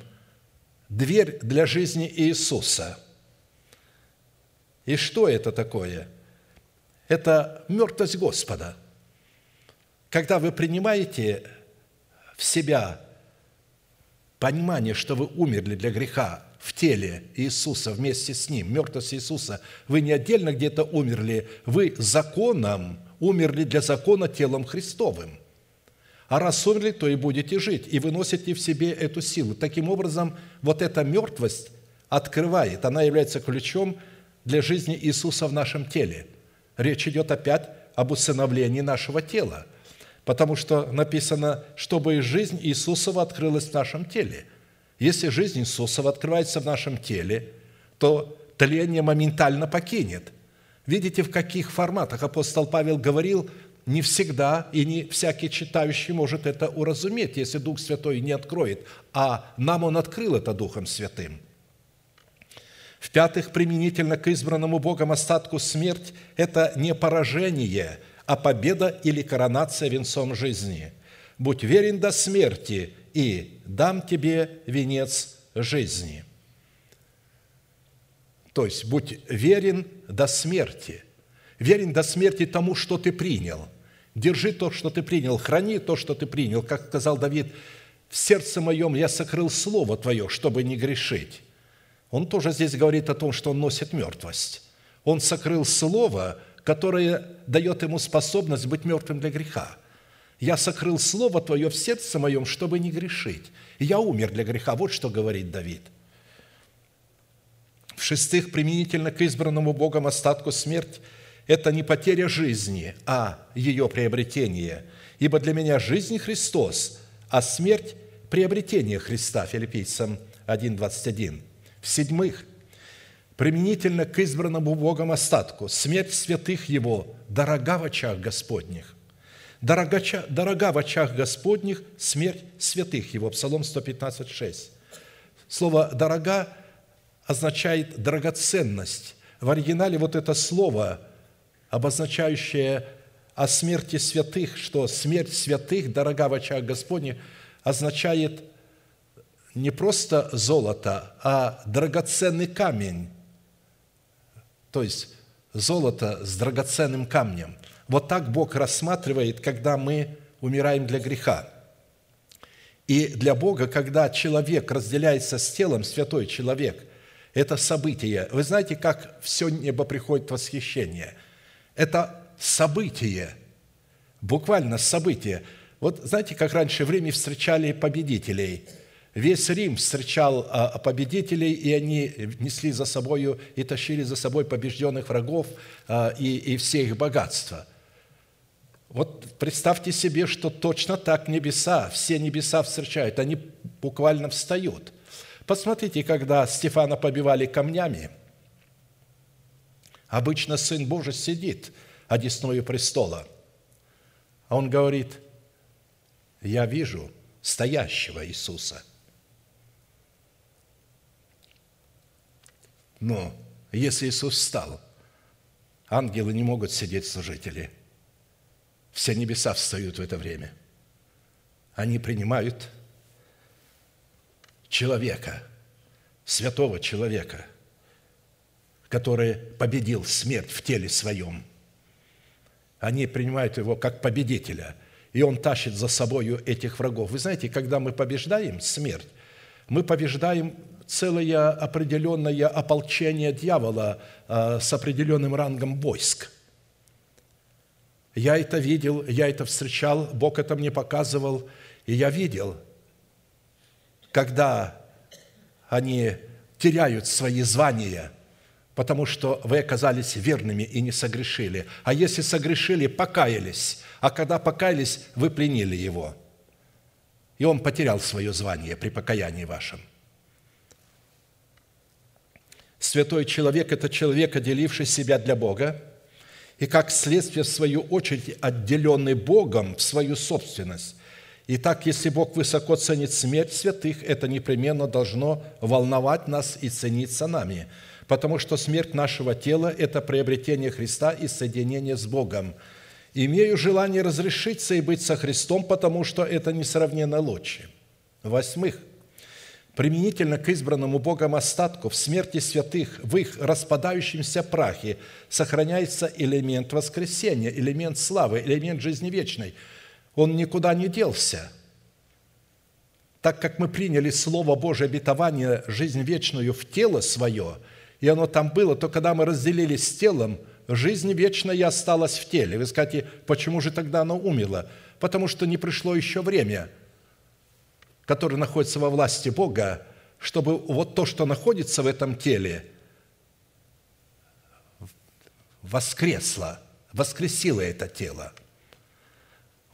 дверь для жизни Иисуса. И что это такое? Это мертвость Господа. Когда вы принимаете в себя понимание, что вы умерли для греха в теле Иисуса вместе с Ним, мертвость Иисуса, вы не отдельно где-то умерли, вы законом умерли для закона телом Христовым. А раз умерли, то и будете жить, и вы носите в себе эту силу. Таким образом, вот эта мертвость открывает, она является ключом для жизни Иисуса в нашем теле. Речь идет опять об усыновлении нашего тела, потому что написано, чтобы жизнь Иисусова открылась в нашем теле. Если жизнь Иисусова открывается в нашем теле, то тление моментально покинет. Видите, в каких форматах апостол Павел говорил? Не всегда и не всякий читающий может это уразуметь, если Дух Святой не откроет, а нам Он открыл это Духом Святым. В-пятых, применительно к избранному Богом остатку смерть – это не поражение, а победа или коронация венцом жизни. «Будь верен до смерти, и дам тебе венец жизни». То есть, будь верен до смерти. Верен до смерти тому, что ты принял. Держи то, что ты принял, храни то, что ты принял. Как сказал Давид, «В сердце моем я сокрыл слово твое, чтобы не грешить». Он тоже здесь говорит о том, что он носит мертвость. Он сокрыл слово, которое дает ему способность быть мертвым для греха. «Я сокрыл слово твое в сердце моем, чтобы не грешить. И я умер для греха». Вот что говорит Давид. В-шестых, применительно к избранному Богом остатку смерть – это не потеря жизни, а ее приобретение. Ибо для меня жизнь – Христос, а смерть – приобретение Христа. Филиппийцам один двадцать один. В-седьмых, применительно к избранному Богом остатку, смерть святых Его дорога в очах Господних. Дорога, дорога в очах Господних смерть святых Его. Псалом сто пятнадцать шесть. Слово «дорога» означает драгоценность. В оригинале вот это слово – обозначающее о смерти святых, что смерть святых, дорога в очах Господних, означает не просто золото, а драгоценный камень. То есть золото с драгоценным камнем. Вот так Бог рассматривает, когда мы умираем для греха. И для Бога, когда человек разделяется с телом, святой человек, это событие. Вы знаете, как все небо приходит в восхищение – это событие, буквально событие. Вот знаете, как раньше в Риме встречали победителей. Весь Рим встречал победителей, и они несли за собою и тащили за собой побежденных врагов и, и все их богатства. Вот представьте себе, что точно так небеса, все небеса встречают, они буквально встают. Посмотрите, когда Стефана побивали камнями, обычно Сын Божий сидит одесную престола, а Он говорит, «Я вижу стоящего Иисуса». Но если Иисус встал, ангелы не могут сидеть служители. Все небеса встают в это время. Они принимают человека, святого человека, который победил смерть в теле своем. Они принимают его как победителя, и он тащит за собою этих врагов. Вы знаете, когда мы побеждаем смерть, мы побеждаем целое определенное ополчение дьявола с определенным рангом войск. Я это видел, я это встречал, Бог это мне показывал, и я видел, когда они теряют свои звания, потому что вы оказались верными и не согрешили. А если согрешили, покаялись, а когда покаялись, вы пленили его. И он потерял свое звание при покаянии вашем. Святой человек – это человек, отделивший себя для Бога, и как следствие, в свою очередь, отделенный Богом в свою собственность. Итак, если Бог высоко ценит смерть святых, это непременно должно волновать нас и цениться нами, потому что смерть нашего тела – это приобретение Христа и соединение с Богом. «Имею желание разрешиться и быть со Христом, потому что это несравненно лучше». Восьмых. Применительно к избранному Богом остатку в смерти святых, в их распадающемся прахе сохраняется элемент воскресения, элемент славы, элемент жизни вечной. Он никуда не делся. Так как мы приняли Слово Божие обетование, жизнь вечную в тело свое, и оно там было, то когда мы разделились с телом, жизнь вечная осталась в теле. Вы скажете, почему же тогда она умерла? Потому что не пришло еще время, который находится во власти Бога, чтобы вот то, что находится в этом теле, воскресло, воскресило это тело,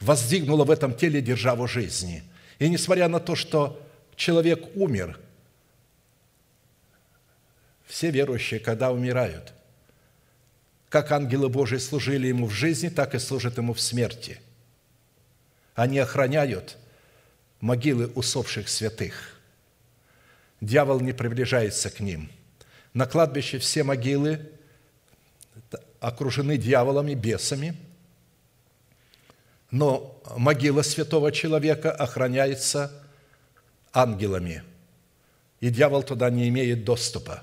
воздвигнуло в этом теле державу жизни. И несмотря на то, что человек умер, все верующие, когда умирают, как ангелы Божии служили ему в жизни, так и служат ему в смерти. Они охраняют могилы усопших святых. Дьявол не приближается к ним. На кладбище все могилы окружены дьяволами, бесами, но могила святого человека охраняется ангелами, и дьявол туда не имеет доступа.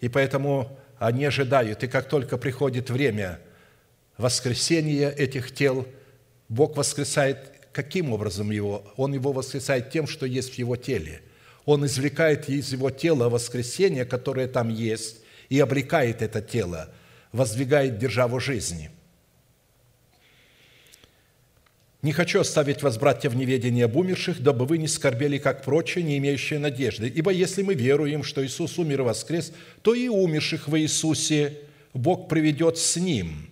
И поэтому они ожидают, и как только приходит время воскресения этих тел, Бог воскресает каким образом его? Он его воскресает тем, что есть в его теле. Он извлекает из его тела воскресение, которое там есть, и обрекает это тело, воздвигает державу жизни. «Не хочу оставить вас, братья, в неведении об умерших, дабы вы не скорбели, как прочие, не имеющие надежды. Ибо если мы веруем, что Иисус умер и воскрес, то и умерших во Иисусе Бог приведет с Ним».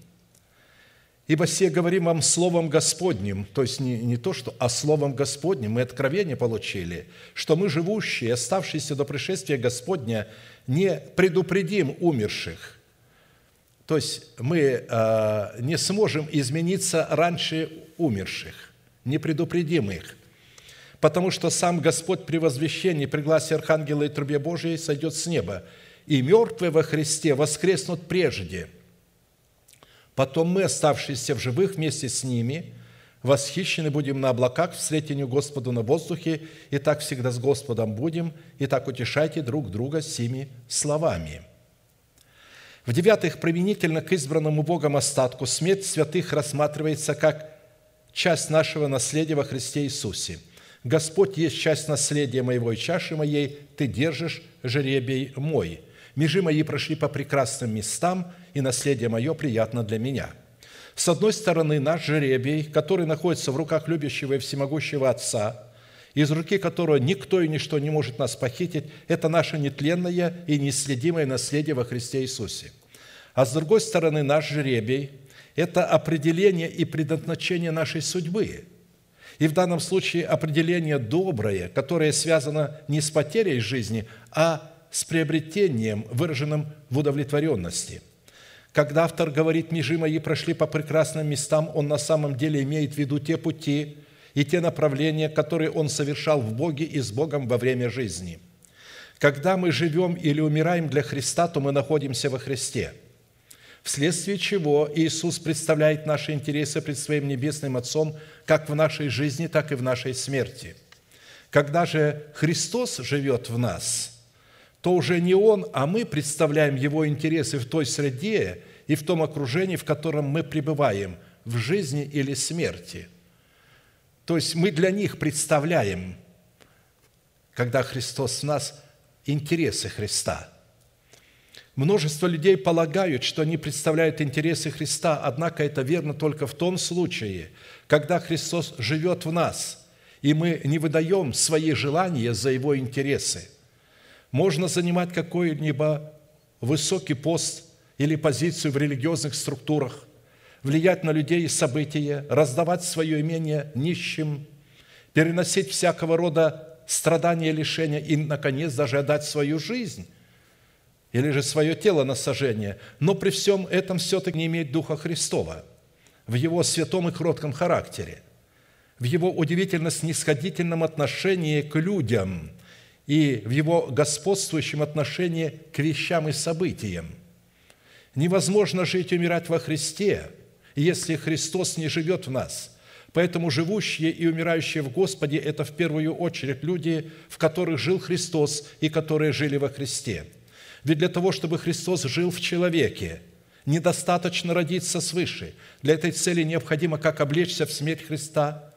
Ибо все говорим вам Словом Господним, то есть не, не то, что, а Словом Господним, мы откровение получили, что мы, живущие, оставшиеся до пришествия Господня, не предупредим умерших. То есть мы а, не сможем измениться раньше умерших, не предупредим их. Потому что сам Господь при возвещении, при гласе Архангела и трубе Божией сойдет с неба, и мертвые во Христе воскреснут прежде. Потом мы, оставшиеся в живых вместе с ними, восхищены будем на облаках, встретению Господу на воздухе, и так всегда с Господом будем, и так утешайте друг друга сими словами». В-девятых, применительно к избранному Богом остатку смерть святых рассматривается как часть нашего наследия во Христе Иисусе. «Господь есть часть наследия моего и чаши моей, ты держишь жребий мой». Межи мои прошли по прекрасным местам, и наследие мое приятно для меня. С одной стороны, наш жребий, который находится в руках любящего и всемогущего Отца, из руки которого никто и ничто не может нас похитить, это наше нетленное и неисследимое наследие во Христе Иисусе. А с другой стороны, наш жребий – это определение и предназначение нашей судьбы. И в данном случае определение доброе, которое связано не с потерей жизни, а с приобретением, выраженным в удовлетворенности. Когда автор говорит «межи мои прошли по прекрасным местам», он на самом деле имеет в виду те пути и те направления, которые он совершал в Боге и с Богом во время жизни. Когда мы живем или умираем для Христа, то мы находимся во Христе, вследствие чего Иисус представляет наши интересы пред Своим Небесным Отцом как в нашей жизни, так и в нашей смерти. Когда же Христос живет в нас, то уже не он, а мы представляем его интересы в той среде и в том окружении, в котором мы пребываем, в жизни или смерти. То есть мы для них представляем, когда Христос в нас, интересы Христа. Множество людей полагают, что они представляют интересы Христа, однако это верно только в том случае, когда Христос живет в нас, и мы не выдаем свои желания за Его интересы. Можно занимать какой-либо высокий пост или позицию в религиозных структурах, влиять на людей и события, раздавать свое имение нищим, переносить всякого рода страдания, лишения и, наконец, даже отдать свою жизнь или же свое тело на сожжение, но при всем этом все-таки не иметь Духа Христова в Его святом и кротком характере, в Его удивительно снисходительном отношении к людям и в Его господствующем отношении к вещам и событиям. Невозможно жить и умирать во Христе, если Христос не живет в нас. Поэтому живущие и умирающие в Господе – это в первую очередь люди, в которых жил Христос и которые жили во Христе. Ведь для того, чтобы Христос жил в человеке, недостаточно родиться свыше. Для этой цели необходимо как облечься в смерть Христа,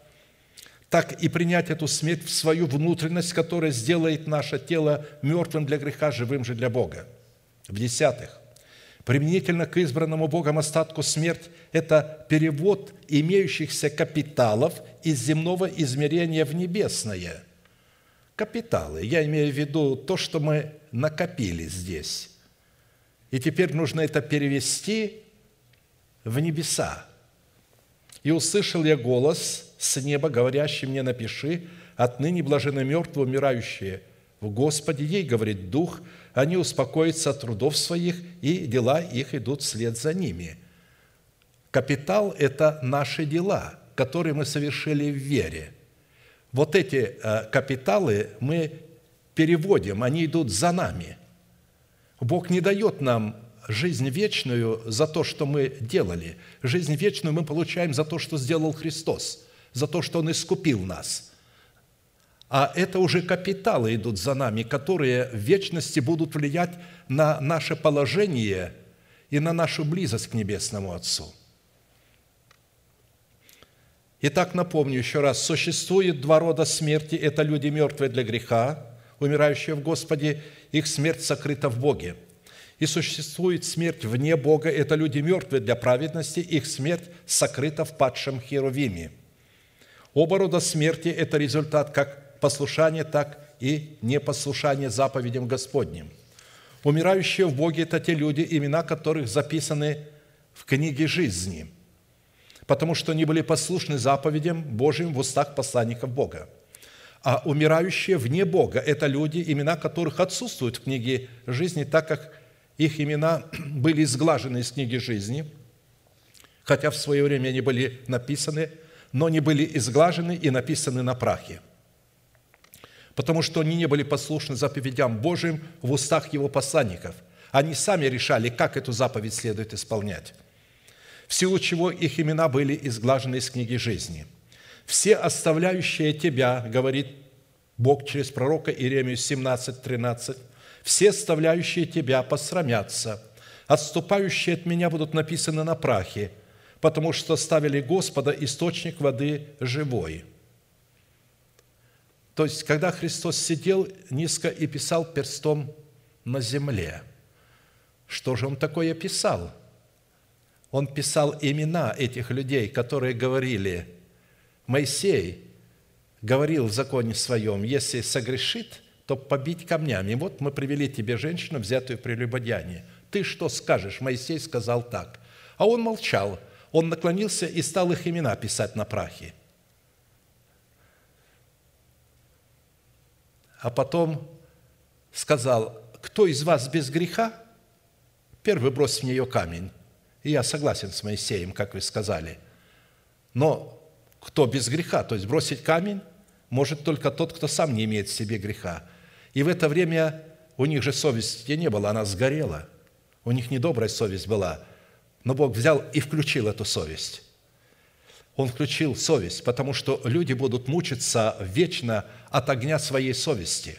так и принять эту смерть в свою внутренность, которая сделает наше тело мертвым для греха, живым же для Бога. В десятых, применительно к избранному Богом остатку смерть – это перевод имеющихся капиталов из земного измерения в небесное. Капиталы. Я имею в виду то, что мы накопили здесь. И теперь нужно это перевести в небеса. «И услышал я голос с неба, говорящий мне: напиши, отныне блажены мертвые, умирающие в Господе, ей говорит Дух, они успокоятся от трудов своих, и дела их идут вслед за ними». Капитал – это наши дела, которые мы совершили в вере. Вот эти капиталы мы переводим, они идут за нами. Бог не дает нам жизнь вечную за то, что мы делали. Жизнь вечную мы получаем за то, что сделал Христос, за то, что Он искупил нас. А это уже капиталы идут за нами, которые в вечности будут влиять на наше положение и на нашу близость к Небесному Отцу. Итак, напомню еще раз, существует два рода смерти. Это люди, мертвые для греха, умирающие в Господе, их смерть сокрыта в Боге. И существует смерть вне Бога. Это люди, мертвые для праведности, их смерть сокрыта в падшем Херувиме. Оба рода смерти – это результат как послушания, так и непослушания заповедям Господним. Умирающие в Боге – это те люди, имена которых записаны в книге жизни, потому что они были послушны заповедям Божьим в устах посланников Бога. А умирающие вне Бога – это люди, имена которых отсутствуют в книге жизни, так как их имена были изглажены из книги жизни, хотя в свое время они были написаны, но не были изглажены и написаны на прахе, потому что они не были послушны заповедям Божьим в устах Его посланников. Они сами решали, как эту заповедь следует исполнять, в силу чего их имена были изглажены из книги жизни. «Все оставляющие тебя, — говорит Бог через пророка Иеремию семнадцать тринадцать, — все оставляющие тебя посрамятся, отступающие от меня будут написаны на прахе, потому что ставили Господа источник воды живой». То есть, когда Христос сидел низко и писал перстом на земле, что же Он такое писал? Он писал имена этих людей, которые говорили. Моисей говорил в законе своем: если согрешит, то побить камнями. Вот мы привели тебе женщину, взятую в прелюбодеянии. Ты что скажешь? Моисей сказал так. А он молчал. Он наклонился и стал их имена писать на прахе. А потом сказал: кто из вас без греха, первый брось в нее камень. И я согласен с Моисеем, как вы сказали. Но кто без греха? То есть бросить камень может только тот, кто сам не имеет в себе греха. И в это время у них же совести не было, она сгорела. У них недобрая совесть была. Но Бог взял и включил эту совесть. Он включил совесть, потому что люди будут мучиться вечно от огня своей совести.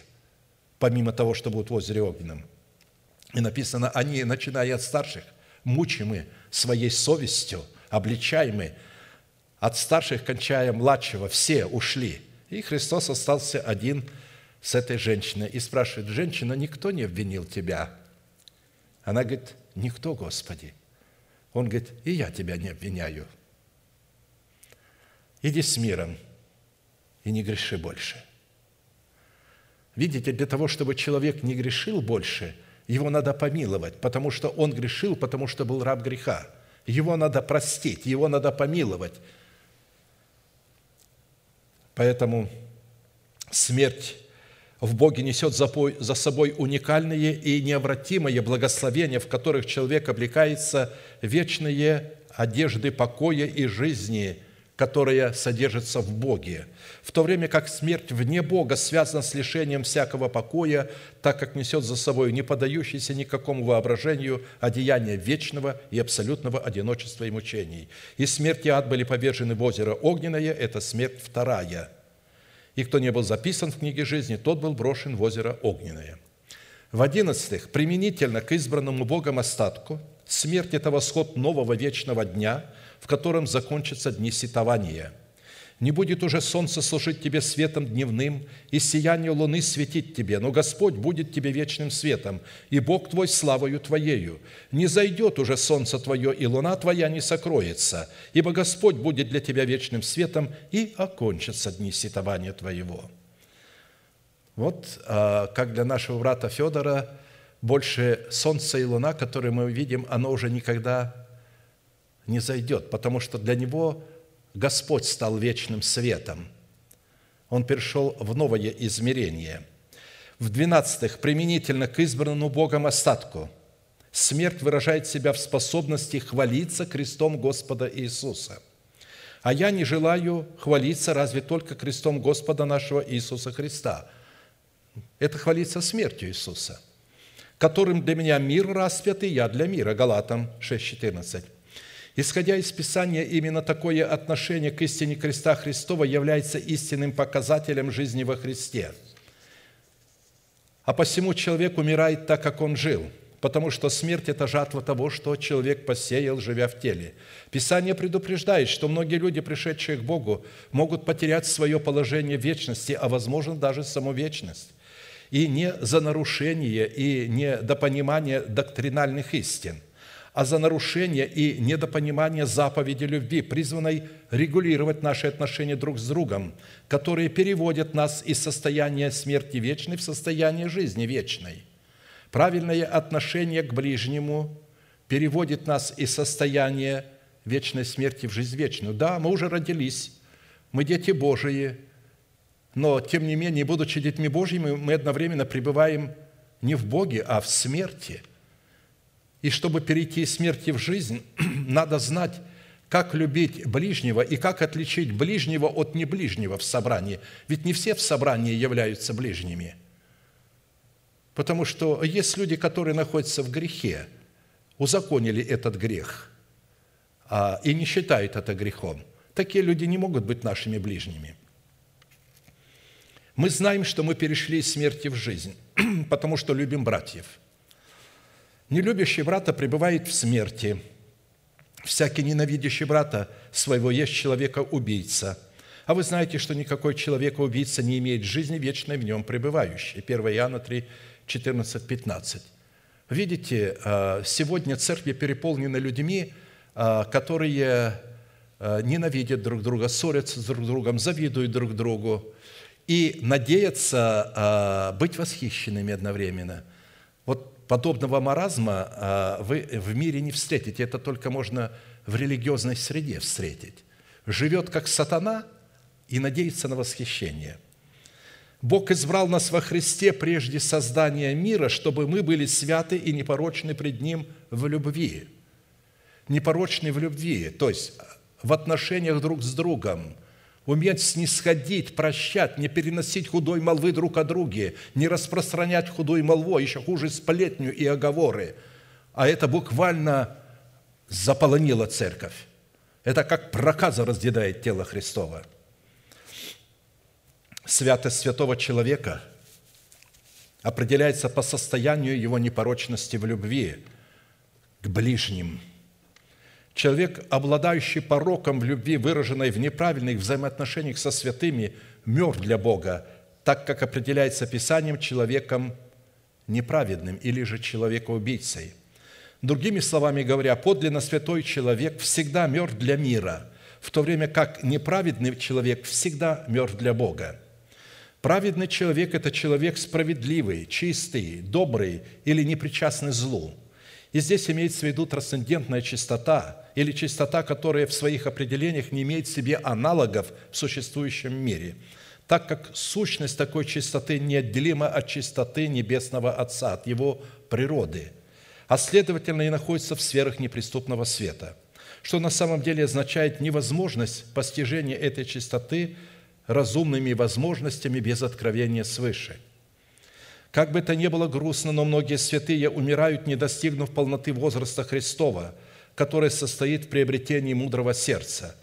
помимо того, что будут в озере огненном. И написано, они, начиная от старших, мучимы своей совестью, обличаемы, от старших, кончая младшего, все ушли. И Христос остался один с этой женщиной. И спрашивает, женщина, никто не обвинил тебя? Она говорит, никто, Господи. Он говорит, и я тебя не обвиняю. Иди с миром и не греши больше. Видите, для того, чтобы человек не грешил больше, его надо помиловать, потому что он грешил, потому что был раб греха. Его надо простить, его надо помиловать. Поэтому смерть в Боге несет за собой уникальные и необратимые благословения, в которых человек облекается вечные одежды покоя и жизни, которая содержится в Боге, в то время как смерть вне Бога связана с лишением всякого покоя, так как несет за собой не поддающееся никакому воображению одеяние вечного и абсолютного одиночества и мучений. И смерть и ад были повержены в озеро огненное, это смерть вторая. И кто не был записан в книге жизни, тот был брошен в озеро огненное. В одиннадцатых, применительно к избранному Богом остатку, смерть – это восход нового вечного дня, в котором закончатся дни сетования. Не будет уже солнце служить тебе светом дневным, и сияние луны светить тебе, но Господь будет тебе вечным светом, и Бог твой славою твоею. Не зайдет уже солнце твое, и луна твоя не сокроется, ибо Господь будет для тебя вечным светом, и окончатся дни сетования твоего». Вот как для нашего брата Федора, больше солнце и луна, которые мы видим, оно уже никогда не зайдет, потому что для него Господь стал вечным светом. Он перешел в новое измерение. В двенадцатых, применительно к избранному Богом остатку, смерть выражает себя в способности хвалиться крестом Господа Иисуса. А я не желаю хвалиться разве только крестом Господа нашего Иисуса Христа. Это хвалиться смертью Иисуса, которым для меня мир распят, и я для мира. Галатам шесть, четырнадцать. Исходя из Писания, именно такое отношение к истине креста Христова является истинным показателем жизни во Христе. А посему человек умирает так, как он жил, потому что смерть – это жатва того, что человек посеял, живя в теле. Писание предупреждает, что многие люди, пришедшие к Богу, могут потерять свое положение вечности, а, возможно, даже саму вечность. И не за нарушение и недопонимание доктринальных истин, а за нарушение и недопонимание заповеди любви, призванной регулировать наши отношения друг с другом, которые переводят нас из состояния смерти вечной в состояние жизни вечной. Правильное отношение к ближнему переводит нас из состояния вечной смерти в жизнь вечную. Да, мы уже родились, мы дети Божии, но, тем не менее, будучи детьми Божьими, мы одновременно пребываем не в Боге, а в смерти. И чтобы перейти из смерти в жизнь, надо знать, как любить ближнего и как отличить ближнего от неближнего в собрании. Ведь не все в собрании являются ближними. Потому что есть люди, которые находятся в грехе, узаконили этот грех и не считают это грехом. Такие люди не могут быть нашими ближними. Мы знаем, что мы перешли из смерти в жизнь, потому что любим братьев. Нелюбящий брата пребывает в смерти. Всякий ненавидящий брата своего есть человека-убийца. А вы знаете, что никакой человека-убийца не имеет жизни вечной в нем пребывающей. первое Иоанна три, четырнадцать, пятнадцать. Видите, сегодня церкви переполнены людьми, которые ненавидят друг друга, ссорятся с друг другом, завидуют друг другу и надеются быть восхищенными одновременно. Вот подобного маразма вы в мире не встретите. Это только можно в религиозной среде встретить. Живет как сатана и надеется на восхищение. Бог избрал нас во Христе прежде создания мира, чтобы мы были святы и непорочны пред Ним в любви. Непорочны в любви, то есть в отношениях друг с другом. Уметь снисходить, прощать, не переносить худой молвы друг о друге, не распространять худой молвой, еще хуже сплетню и оговоры. А это буквально заполонило церковь. Это как проказа разъедает тело Христово. Святость святого человека определяется по состоянию его непорочности в любви к ближним. Человек, обладающий пороком в любви, выраженной в неправильных взаимоотношениях со святыми, мертв для Бога, так как определяется Писанием человеком неправедным или же человекоубийцей. Другими словами говоря, подлинно святой человек всегда мертв для мира, в то время как неправедный человек всегда мертв для Бога. Праведный человек – это человек справедливый, чистый, добрый или непричастный злу. И здесь имеется в виду трансцендентная чистота или чистота, которая в своих определениях не имеет в себе аналогов в существующем мире, так как сущность такой чистоты неотделима от чистоты Небесного Отца, от Его природы, а следовательно и находится в сферах неприступного света, что на самом деле означает невозможность постижения этой чистоты разумными возможностями без откровения свыше. Как бы это ни было грустно, но многие святые умирают, не достигнув полноты возраста Христова, который состоит в приобретении мудрого сердца.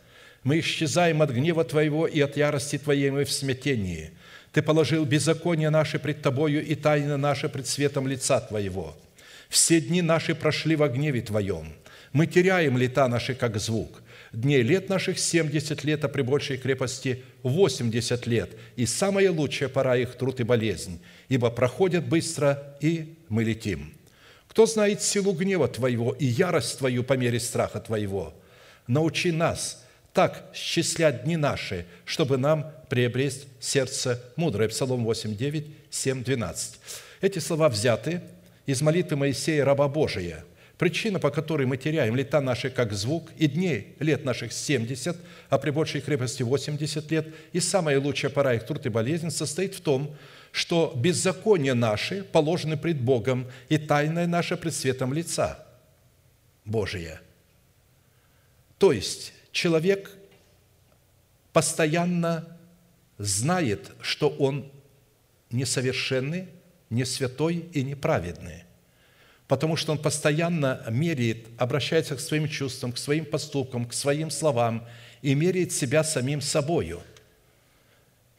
«Мы исчезаем от гнева Твоего и от ярости Твоей мы в смятении. Ты положил беззаконие наше пред Тобою и тайны наши пред светом лица Твоего. Все дни наши прошли во гневе Твоем. Мы теряем лета наши, как звук. Дней лет наших семьдесят лет, а при большей крепости восемьдесят лет. И самая лучшая пора их труд и болезнь, ибо проходят быстро, и мы летим. Кто знает силу гнева Твоего и ярость Твою по мере страха Твоего? Научи нас так счислять дни наши, чтобы нам приобрести сердце мудрое». Псалом восемь девять, семь двенадцать. Эти слова взяты из молитвы Моисея, раба Божия. Причина, по которой мы теряем лета наши, как звук, и дней лет наших семьдесят, а при большей крепости восемьдесят лет, и самая лучшая пора их труд и болезнь, состоит в том, что беззаконие наши положены пред Богом, и тайное наше пред светом лица Божия. То есть человек постоянно знает, что он несовершенный, не святой и неправедный, потому что он постоянно меряет, обращается к своим чувствам, к своим поступкам, к своим словам и меряет себя самим собою.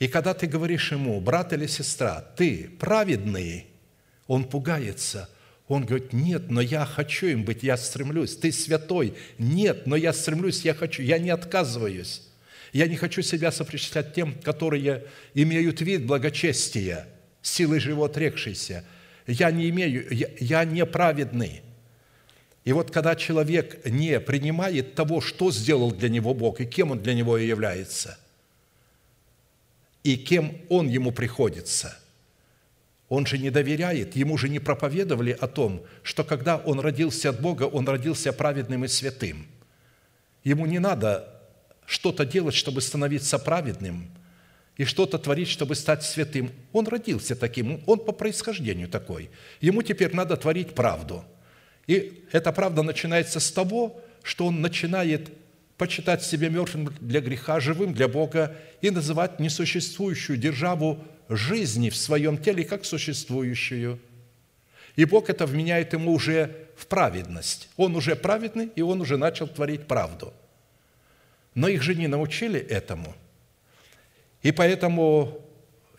И когда ты говоришь ему, брат или сестра, ты праведный, он пугается. Он говорит, нет, но я хочу им быть, я стремлюсь. Ты святой, нет, но я стремлюсь, я хочу, я не отказываюсь. Я не хочу себя сопричислять тем, которые имеют вид благочестия, силой же его отрекшейся. Я не имею, я, я не праведный. И вот когда человек не принимает того, что сделал для него Бог, и кем он для него является, и кем он ему приходится, он же не доверяет, ему же не проповедовали о том, что когда он родился от Бога, он родился праведным и святым. Ему не надо что-то делать, чтобы становиться праведным, и что-то творить, чтобы стать святым. Он родился таким, он по происхождению такой. Ему теперь надо творить правду. И эта правда начинается с того, что он начинает почитать себя мертвым для греха, живым для Бога и называть несуществующую державу жизни в своем теле как существующую. И Бог это вменяет ему уже в праведность. Он уже праведный, и он уже начал творить правду. Но их же не научили этому. И поэтому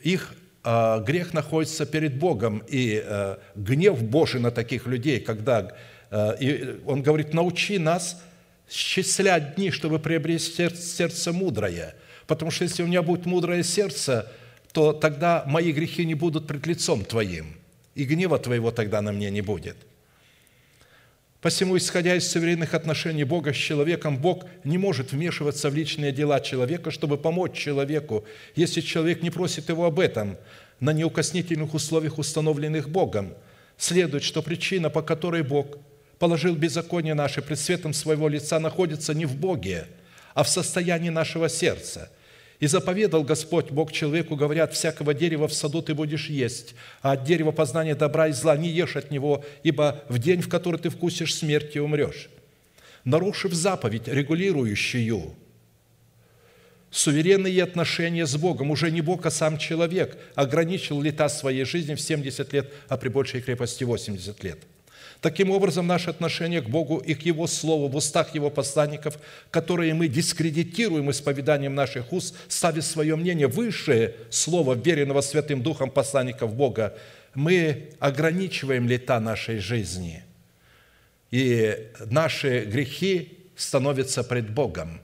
их а, грех находится перед Богом, и а, гнев Божий на таких людей, когда а, и он говорит, научи нас счислять дни, чтобы приобрести сердце, сердце мудрое, потому что если у меня будет мудрое сердце, то тогда мои грехи не будут пред лицом Твоим, и гнева Твоего тогда на мне не будет. Посему, исходя из суверенных отношений Бога с человеком, Бог не может вмешиваться в личные дела человека, чтобы помочь человеку, если человек не просит его об этом, на неукоснительных условиях, установленных Богом. Следует, что причина, по которой Бог положил беззаконие наше пред светом своего лица, находится не в Боге, а в состоянии нашего сердца. «И заповедал Господь Бог человеку, говоря, от всякого дерева в саду ты будешь есть, а от дерева познания добра и зла не ешь от него, ибо в день, в который ты вкусишь смерти, умрешь». Нарушив заповедь, регулирующую суверенные отношения с Богом, уже не Бог, а сам человек ограничил лета своей жизни в семьдесят лет, а при большей крепости восемьдесят лет. Таким образом, наше отношение к Богу и к Его Слову в устах Его посланников, которые мы дискредитируем исповеданием наших уст, ставя свое мнение выше слова, веренного Святым Духом посланников Бога, мы ограничиваем лета нашей жизни, и наши грехи становятся пред Богом,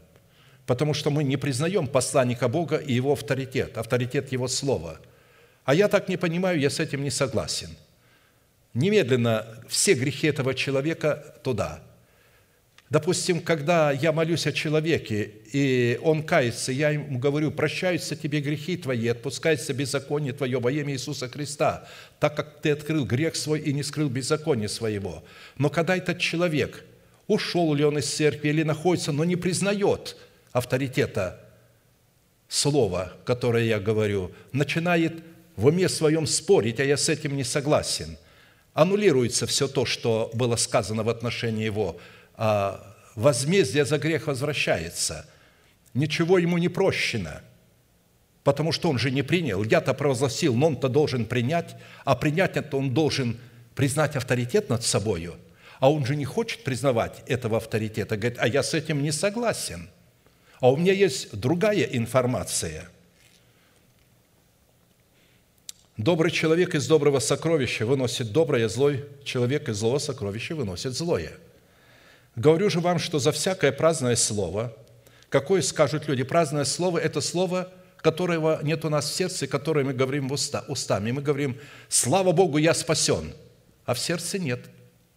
потому что мы не признаем посланника Бога и его авторитет, авторитет его слова. А я так не понимаю, я с этим не согласен. Немедленно все грехи этого человека туда. Допустим, когда я молюсь о человеке, и он кается, я ему говорю: прощаются тебе грехи твои, отпускается беззаконие твое во имя Иисуса Христа, так как ты открыл грех свой и не скрыл беззаконие своего. Но когда этот человек, ушел ли он из церкви или находится, но не признает авторитета слова, которое я говорю, начинает в уме своем спорить, а я с этим не согласен, аннулируется все то, что было сказано в отношении его, возмездие за грех возвращается. Ничего ему не прощено, потому что он же не принял. Я-то провозгласил, но он-то должен принять, а принять это он должен признать авторитет над собою. А он же не хочет признавать этого авторитета. Говорит: а я с этим не согласен. А у меня есть другая информация. Добрый человек из доброго сокровища выносит доброе, злой человек из злого сокровища выносит злое. Говорю же вам, что за всякое праздное слово, какое скажут люди, праздное слово – это слово, которого нет у нас в сердце, которое мы говорим в уста, устами. Мы говорим: слава Богу, я спасен. А в сердце нет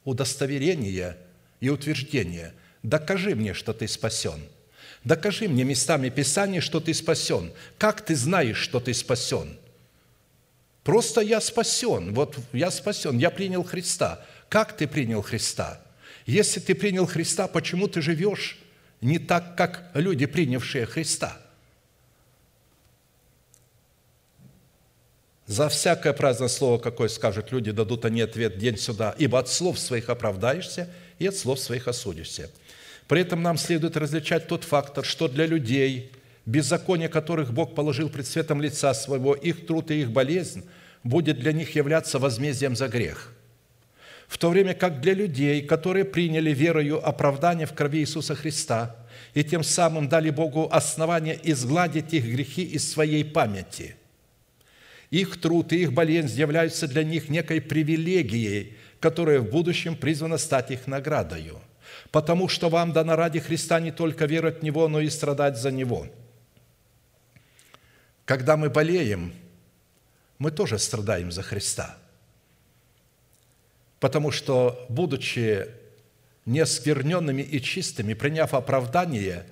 удостоверения и утверждения. Докажи мне, что ты спасен. Докажи мне местами Писания, что ты спасен. Как ты знаешь, что ты спасен? Просто я спасен. Вот я спасен, я принял Христа. Как ты принял Христа? Если ты принял Христа, почему ты живешь не так, как люди, принявшие Христа? За всякое праздное слово, какое скажут люди, дадут они ответ день суда, ибо от слов своих оправдаешься и от слов своих осудишься. При этом нам следует различать тот фактор, что для людей, беззаконие которых Бог положил пред светом лица своего, их труд и их болезнь будет для них являться возмездием за грех, в то время как для людей, которые приняли верою оправдание в крови Иисуса Христа и тем самым дали Богу основание изгладить их грехи из своей памяти. Их труд и их болезнь являются для них некой привилегией, которая в будущем призвана стать их наградою, потому что вам дано ради Христа не только веровать в Него, но и страдать за Него. Когда мы болеем, мы тоже страдаем за Христа, потому что, будучи неоскверненными и чистыми, приняв оправдание,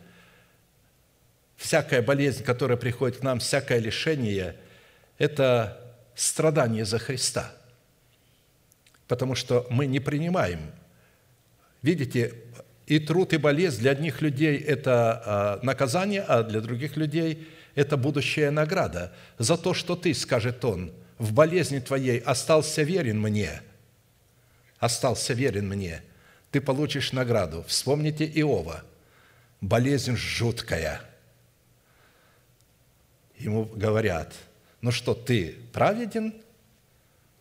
всякая болезнь, которая приходит к нам, всякое лишение – это страдание за Христа, потому что мы не принимаем. Видите, и труд, и болезнь для одних людей – это наказание, а для других людей – это будущая награда. «За то, что ты, – скажет он, – в болезни твоей остался верен мне». «Остался верен мне, ты получишь награду». Вспомните Иова. Болезнь жуткая. Ему говорят: ну что, ты праведен?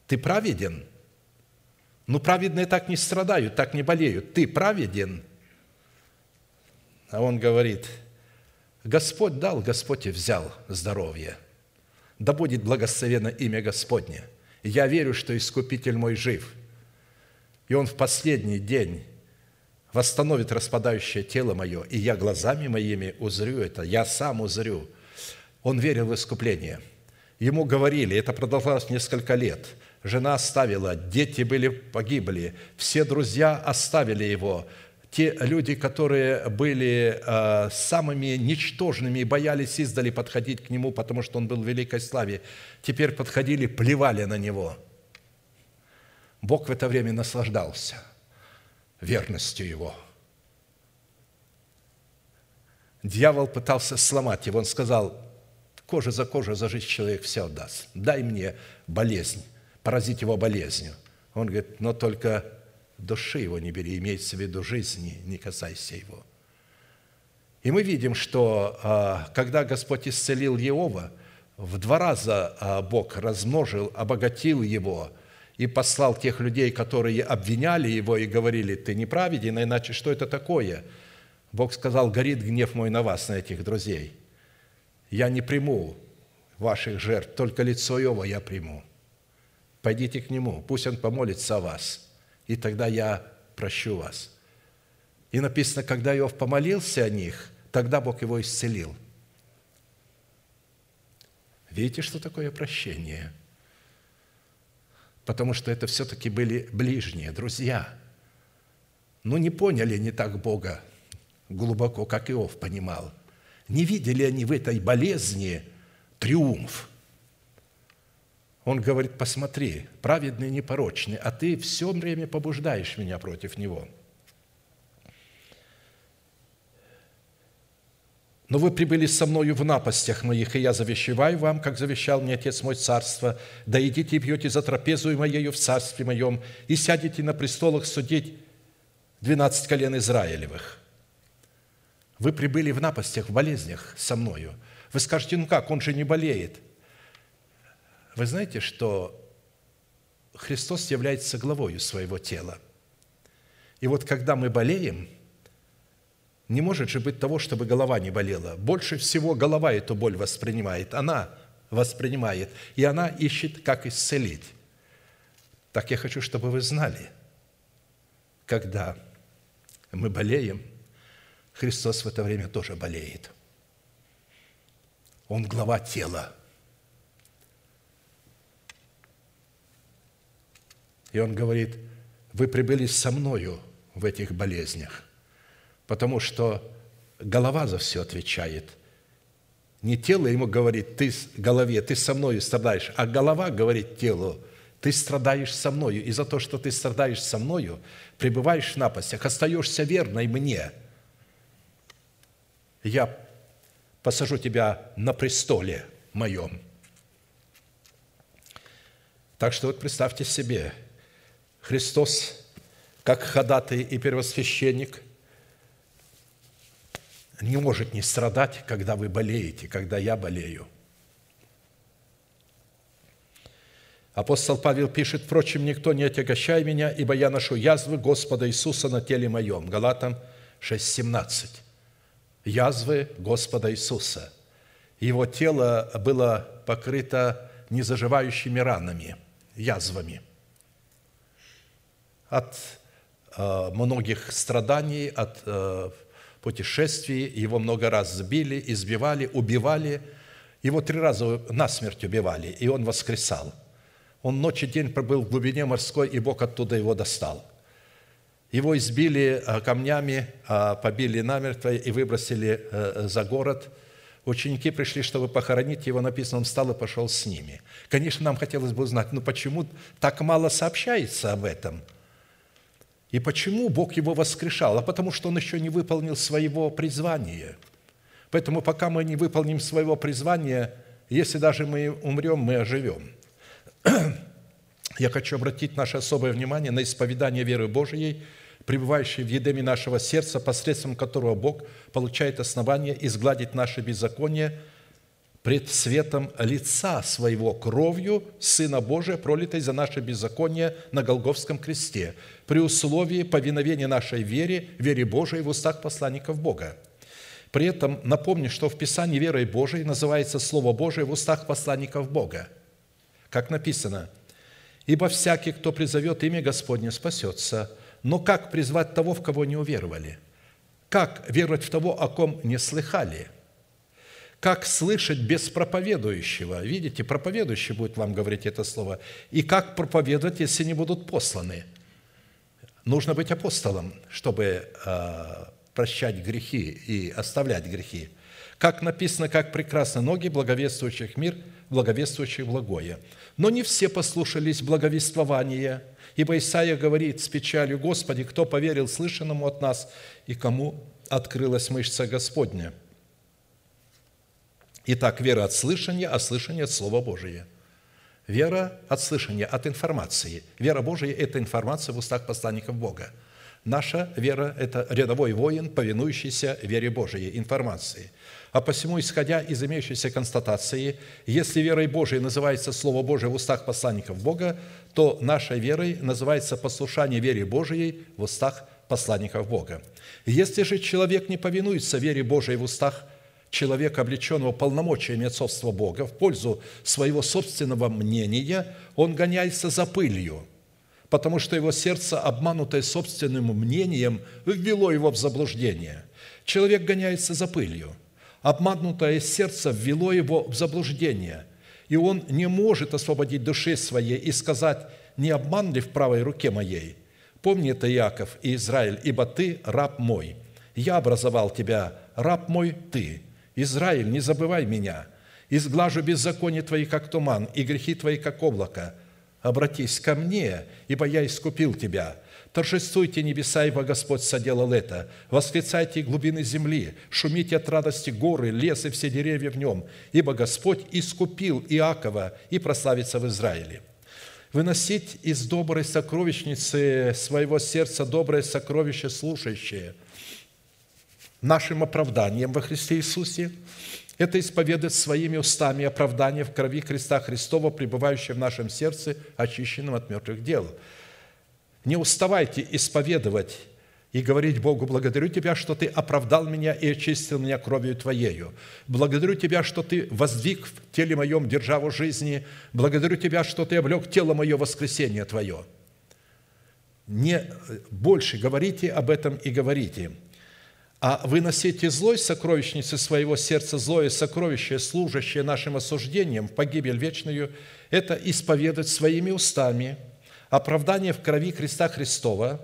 Ты праведен? Ну, праведные так не страдают, так не болеют. Ты праведен? А он говорит: Господь дал, Господь и взял здоровье. Да будет благословено имя Господне. Я верю, что Искупитель мой жив. И Он в последний день восстановит распадающее тело мое, и я глазами моими узрю это, я сам узрю. Он верил в искупление. Ему говорили, это продолжалось несколько лет, жена оставила, дети были, погибли, все друзья оставили его. Те люди, которые были э, самыми ничтожными и боялись издали подходить к нему, потому что он был в великой славе, теперь подходили, плевали на него. Бог в это время наслаждался верностью его. Дьявол пытался сломать его. Он сказал: кожа за кожу, за жизнь человек все отдаст. Дай мне болезнь, поразить его болезнью. Он говорит: но только души его не бери, имеется в виду жизни, не касайся его. И мы видим, что когда Господь исцелил Иова, в два раза Бог размножил, обогатил его, и послал тех людей, которые обвиняли его и говорили: ты неправеден, иначе что это такое? Бог сказал: горит гнев мой на вас, на этих друзей. Я не приму ваших жертв, только лицо Иова я приму. Пойдите к Нему, пусть Он помолится о вас, и тогда я прощу вас». И написано, когда Иов помолился о них, тогда Бог его исцелил. Видите, что такое прощение? Потому что это все-таки были ближние, друзья. Ну, не поняли не так Бога глубоко, как Иов понимал. Не видели они в этой болезни триумф. Он говорит, посмотри, праведный, непорочный, а ты все время побуждаешь меня против него. «Но вы прибыли со мною в напастях моих, и я завещеваю вам, как завещал мне Отец мой царство, да идите и пьете за трапезою моею в царстве моем, и сядете на престолах судить двенадцать колен Израилевых». Вы прибыли в напастях, в болезнях со мною. Вы скажете, ну как, он же не болеет. Вы знаете, что Христос является главою своего тела. И вот когда мы болеем, не может же быть того, чтобы голова не болела. Больше всего голова эту боль воспринимает. Она воспринимает, и она ищет, как исцелить. Так я хочу, чтобы вы знали, когда мы болеем, Христос в это время тоже болеет. Он глава тела. И Он говорит, вы прибыли со мною в этих болезнях. Потому что голова за все отвечает. Не тело ему говорит, ты голове, ты со мною страдаешь, а голова говорит телу, ты страдаешь со мною, и за то, что ты страдаешь со мною, пребываешь в напастях, остаешься верной мне. Я посажу тебя на престоле моем. Так что вот представьте себе, Христос, как ходатай и первосвященник, не может не страдать, когда вы болеете, когда я болею. Апостол Павел пишет, «Впрочем, никто не отягощай меня, ибо я ношу язвы Господа Иисуса на теле моем». Галатам шесть семнадцать. Язвы Господа Иисуса. Его тело было покрыто незаживающими ранами, язвами. От э, многих страданий, от э, путешествии, его много раз сбили, избивали, убивали. Его три раза насмерть убивали, и он воскресал. Он ночь и день пробыл в глубине морской, и Бог оттуда его достал. Его избили камнями, побили намертво и выбросили за город. Ученики пришли, чтобы похоронить его, написано, он встал и пошел с ними. Конечно, нам хотелось бы узнать, ну почему так мало сообщается об этом? И почему Бог его воскрешал? А потому что он еще не выполнил своего призвания. Поэтому пока мы не выполним своего призвания, если даже мы умрем, мы оживем. Я хочу обратить наше особое внимание на исповедание веры Божией, пребывающей в едеме нашего сердца, посредством которого Бог получает основание изгладить наше беззаконие пред светом лица своего кровью Сына Божия, пролитой за наше беззаконие на Голгофском кресте, при условии повиновения нашей вере, вере Божией в устах посланников Бога. При этом напомню, что в Писании верой Божией называется Слово Божие в устах посланников Бога. Как написано, «Ибо всякий, кто призовет имя Господне, спасется, но как призвать того, в кого не уверовали? Как веровать в того, о ком не слыхали? Как слышать без проповедующего?» Видите, проповедующий будет вам говорить это слово. «И как проповедовать, если не будут посланы?» Нужно быть апостолом, чтобы э, прощать грехи и оставлять грехи. Как написано, как прекрасны ноги благовествующих мир, благовествующих благое. Но не все послушались благовествования, ибо Исаия говорит с печалью, «Господи, кто поверил слышанному от нас, и кому открылась мышца Господня?» Итак, вера от слышания, а слышание от Слова Божия. Вера от слышания, от информации. Вера Божия – это информация в устах посланников Бога. Наша вера – это рядовой воин, повинующийся вере Божией, информации. А посему, исходя из имеющейся констатации, если верой Божией называется Слово Божие в устах посланников Бога, то нашей верой называется послушание вере Божией в устах посланников Бога. Если же человек не повинуется вере Божией в устах человека, облеченного полномочиями отцовства Бога, в пользу своего собственного мнения, он гоняется за пылью, потому что его сердце, обманутое собственным мнением, ввело его в заблуждение. Человек гоняется за пылью. Обманутое сердце ввело его в заблуждение, и он не может освободить души своей и сказать: «Не обман ли в правой руке моей? Помни это, Иаков и Израиль, ибо ты раб мой. Я образовал тебя, раб мой ты. Израиль, не забывай меня. Изглажу беззаконие твои, как туман, и грехи твои, как облако. Обратись ко мне, ибо я искупил тебя. Торжествуйте небеса, ибо Господь соделал это. Восклицайте глубины земли, шумите от радости горы, лес и все деревья в нем, ибо Господь искупил Иакова и прославится в Израиле». Выносить из доброй сокровищницы своего сердца доброе сокровище, служащее нашим оправданием во Христе Иисусе, это исповедать своими устами оправдание в крови креста Христова, пребывающее в нашем сердце, очищенном от мертвых дел. Не уставайте исповедовать и говорить Богу: «Благодарю Тебя, что Ты оправдал меня и очистил меня кровью Твоею. Благодарю Тебя, что Ты воздвиг в теле моем державу жизни. Благодарю Тебя, что Ты облег тело мое воскресение Твое». Не больше говорите об этом и говорите. А выносите злой сокровищницы своего сердца злое сокровище, служащее нашим осуждением в погибель вечную, это исповедать своими устами оправдание в крови креста Христова,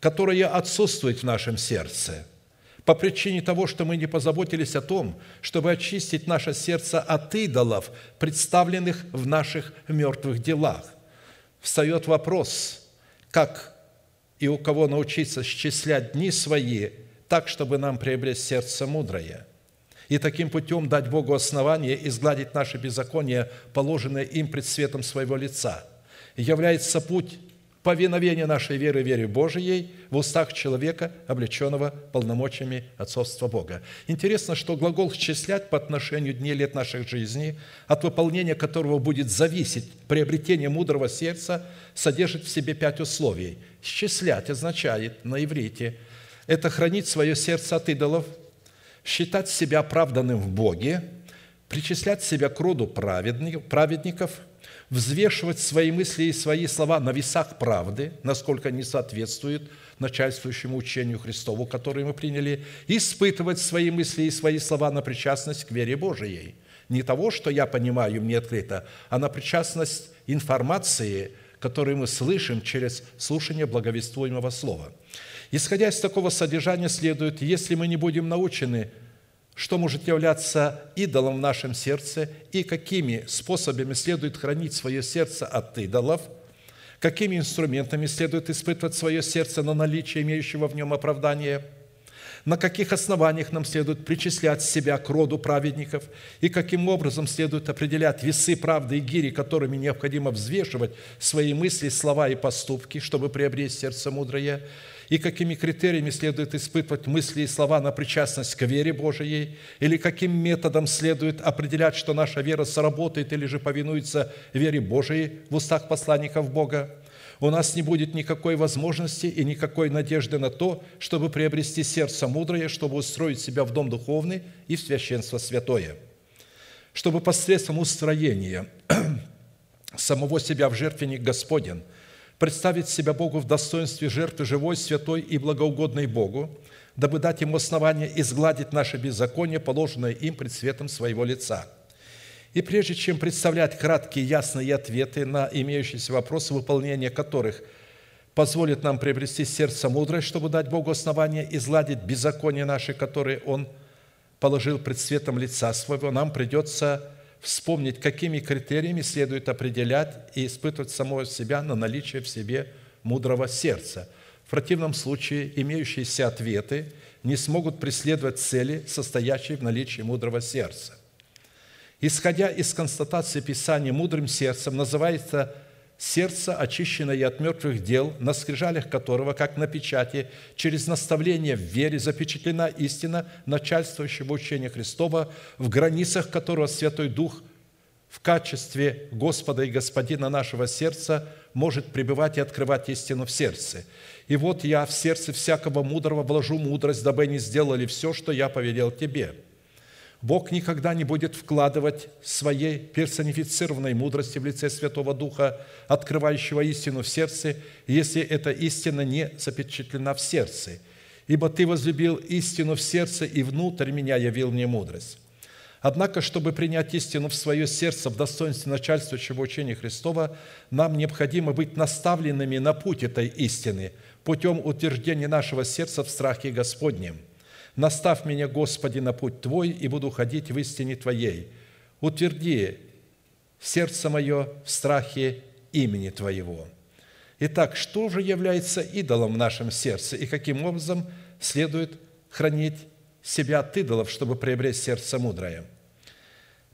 которое отсутствует в нашем сердце, по причине того, что мы не позаботились о том, чтобы очистить наше сердце от идолов, представленных в наших мертвых делах. Встает вопрос, как и у кого научиться счислять дни свои так, чтобы нам приобрести сердце мудрое, и таким путем дать Богу основание изгладить наши беззакония, положенные им пред светом своего лица. Является путь повиновения нашей веры, вере Божией в устах человека, облеченного полномочиями отцовства Бога. Интересно, что глагол «счислять» по отношению дней лет наших жизней, от выполнения которого будет зависеть приобретение мудрого сердца, содержит в себе пять условий. «Счислять» означает на иврите – это хранить свое сердце от идолов, считать себя оправданным в Боге, причислять себя к роду праведников, взвешивать свои мысли и свои слова на весах правды, насколько они соответствуют начальствующему учению Христову, которое мы приняли, испытывать свои мысли и свои слова на причастность к вере Божией. Не того, что я понимаю, мне открыто, а на причастность информации, которую мы слышим через слушание благовествуемого слова. Исходя из такого содержания следует, если мы не будем научены, что может являться идолом в нашем сердце и какими способами следует хранить свое сердце от идолов, какими инструментами следует испытывать свое сердце на наличие имеющего в нем оправдания, на каких основаниях нам следует причислять себя к роду праведников и каким образом следует определять весы правды и гири, которыми необходимо взвешивать свои мысли, слова и поступки, чтобы приобрести сердце мудрое, и какими критериями следует испытывать мысли и слова на причастность к вере Божией, или каким методом следует определять, что наша вера сработает или же повинуется вере Божией в устах посланников Бога, у нас не будет никакой возможности и никакой надежды на то, чтобы приобрести сердце мудрое, чтобы устроить себя в дом духовный и в священство святое, чтобы посредством устроения самого себя в жертвенник Господен представить себя Богу в достоинстве жертвы живой, святой и благоугодной Богу, дабы дать Ему основание изгладить наше беззаконие, положенное им пред светом Своего лица. И прежде чем представлять краткие, ясные ответы на имеющиеся вопросы, выполнение которых позволит нам приобрести сердце мудрое, чтобы дать Богу основание изгладить беззаконие наши, которые Он положил пред светом лица Своего, нам придется вспомнить, какими критериями следует определять и испытывать самого себя на наличие в себе мудрого сердца. В противном случае имеющиеся ответы не смогут преследовать цели, состоящие в наличии мудрого сердца. Исходя из констатации Писания, мудрым сердцем называется сердце, очищенное от мертвых дел, на скрижалях которого, как на печати, через наставление в вере запечатлена истина начальствующего учения Христова, в границах которого Святой Дух в качестве Господа и Господина нашего сердца может пребывать и открывать истину в сердце. «И вот я в сердце всякого мудрого вложу мудрость, дабы они сделали все, что я повелел тебе». Бог никогда не будет вкладывать своей персонифицированной мудрости в лице Святого Духа, открывающего истину в сердце, если эта истина не запечатлена в сердце. Ибо ты возлюбил истину в сердце, и внутрь меня явил мне мудрость. Однако, чтобы принять истину в свое сердце в достоинстве начальствующего учения Христова, нам необходимо быть наставленными на путь этой истины путем утверждения нашего сердца в страхе Господнем. «Наставь меня, Господи, на путь Твой, и буду ходить в истине Твоей. Утверди сердце мое в страхе имени Твоего». Итак, что же является идолом в нашем сердце, и каким образом следует хранить себя от идолов, чтобы приобрести сердце мудрое?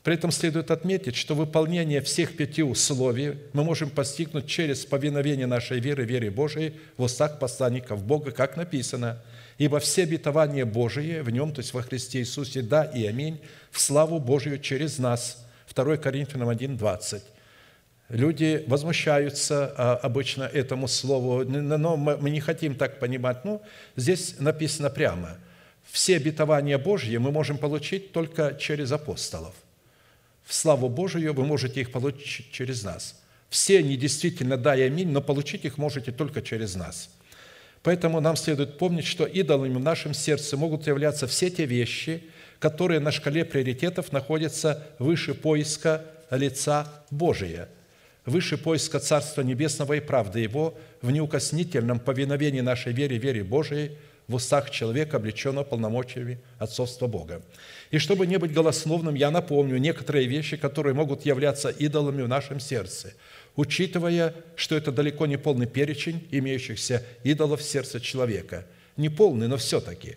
При этом следует отметить, что выполнение всех пяти условий мы можем постигнуть через повиновение нашей веры, вере Божией в устах посланников Бога, как написано: «Ибо все обетования Божии в Нем, то есть во Христе Иисусе, да и аминь, в славу Божию через нас». второе Коринфянам один, двадцать. Люди возмущаются обычно этому слову, но мы не хотим так понимать. Ну, здесь написано прямо. Все обетования Божьи мы можем получить только через апостолов. В славу Божию вы можете их получить через нас. Все они действительно да и аминь, но получить их можете только через нас. Поэтому нам следует помнить, что идолами в нашем сердце могут являться все те вещи, которые на шкале приоритетов находятся выше поиска лица Божия, выше поиска Царства Небесного и правды Его в неукоснительном повиновении нашей вере, вере Божией в устах человека, облеченного полномочиями отцовства Бога. И чтобы не быть голословным, я напомню некоторые вещи, которые могут являться идолами в нашем сердце, учитывая, что это далеко не полный перечень имеющихся идолов в сердце человека. Не полный, но все-таки.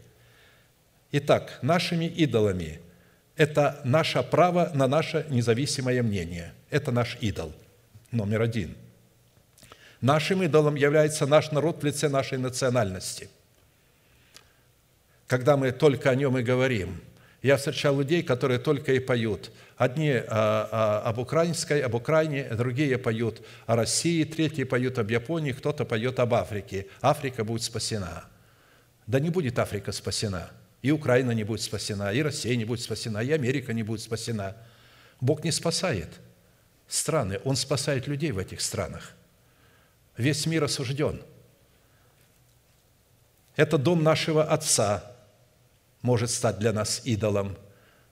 Итак, нашими идолами – это наше право на наше независимое мнение. Это наш идол номер один. Нашим идолом является наш народ в лице нашей национальности. Когда мы только о нем и говорим. Я встречал людей, которые только и поют. Одни а, а, об украинской, об Украине, другие поют о России, третьи поют об Японии, кто-то поет об Африке. Африка будет спасена. Да не будет Африка спасена. И Украина не будет спасена, и Россия не будет спасена, и Америка не будет спасена. Бог не спасает страны, Он спасает людей в этих странах. Весь мир осужден. Это дом нашего Отца может стать для нас идолом,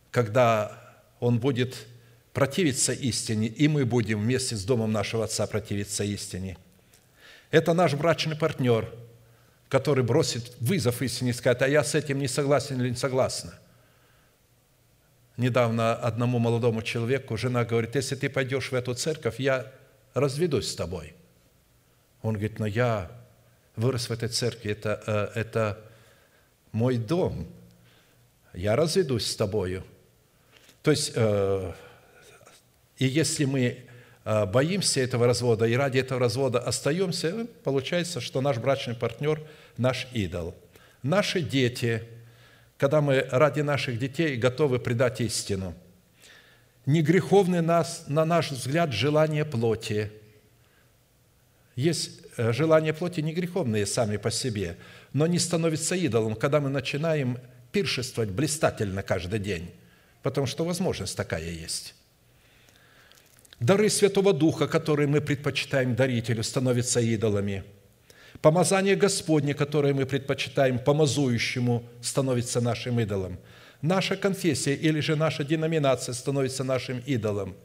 когда он будет противиться истине, и мы будем вместе с домом нашего Отца противиться истине. Это наш брачный партнер, который бросит вызов истине и скажет: «А я с этим не согласен или не согласна». Недавно одному молодому человеку жена говорит: «Если ты пойдешь в эту церковь, я разведусь с тобой». Он говорит: «Но я вырос в этой церкви, это, это мой дом, я разведусь с тобою». То есть, э, и если мы боимся этого развода и ради этого развода остаемся, получается, что наш брачный партнер – наш идол. Наши дети, когда мы ради наших детей готовы предать истину. Негреховны нас, на наш взгляд, желания плоти. Есть желания плоти не греховные сами по себе, но не становятся идолом, когда мы начинаем пиршествовать блистательно каждый день, потому что возможность такая есть. Дары Святого Духа, которые мы предпочитаем дарителю, становятся идолами. Помазание Господне, которое мы предпочитаем помазующему, становится нашим идолом. Наша конфессия или же наша деноминация становится нашим идолом.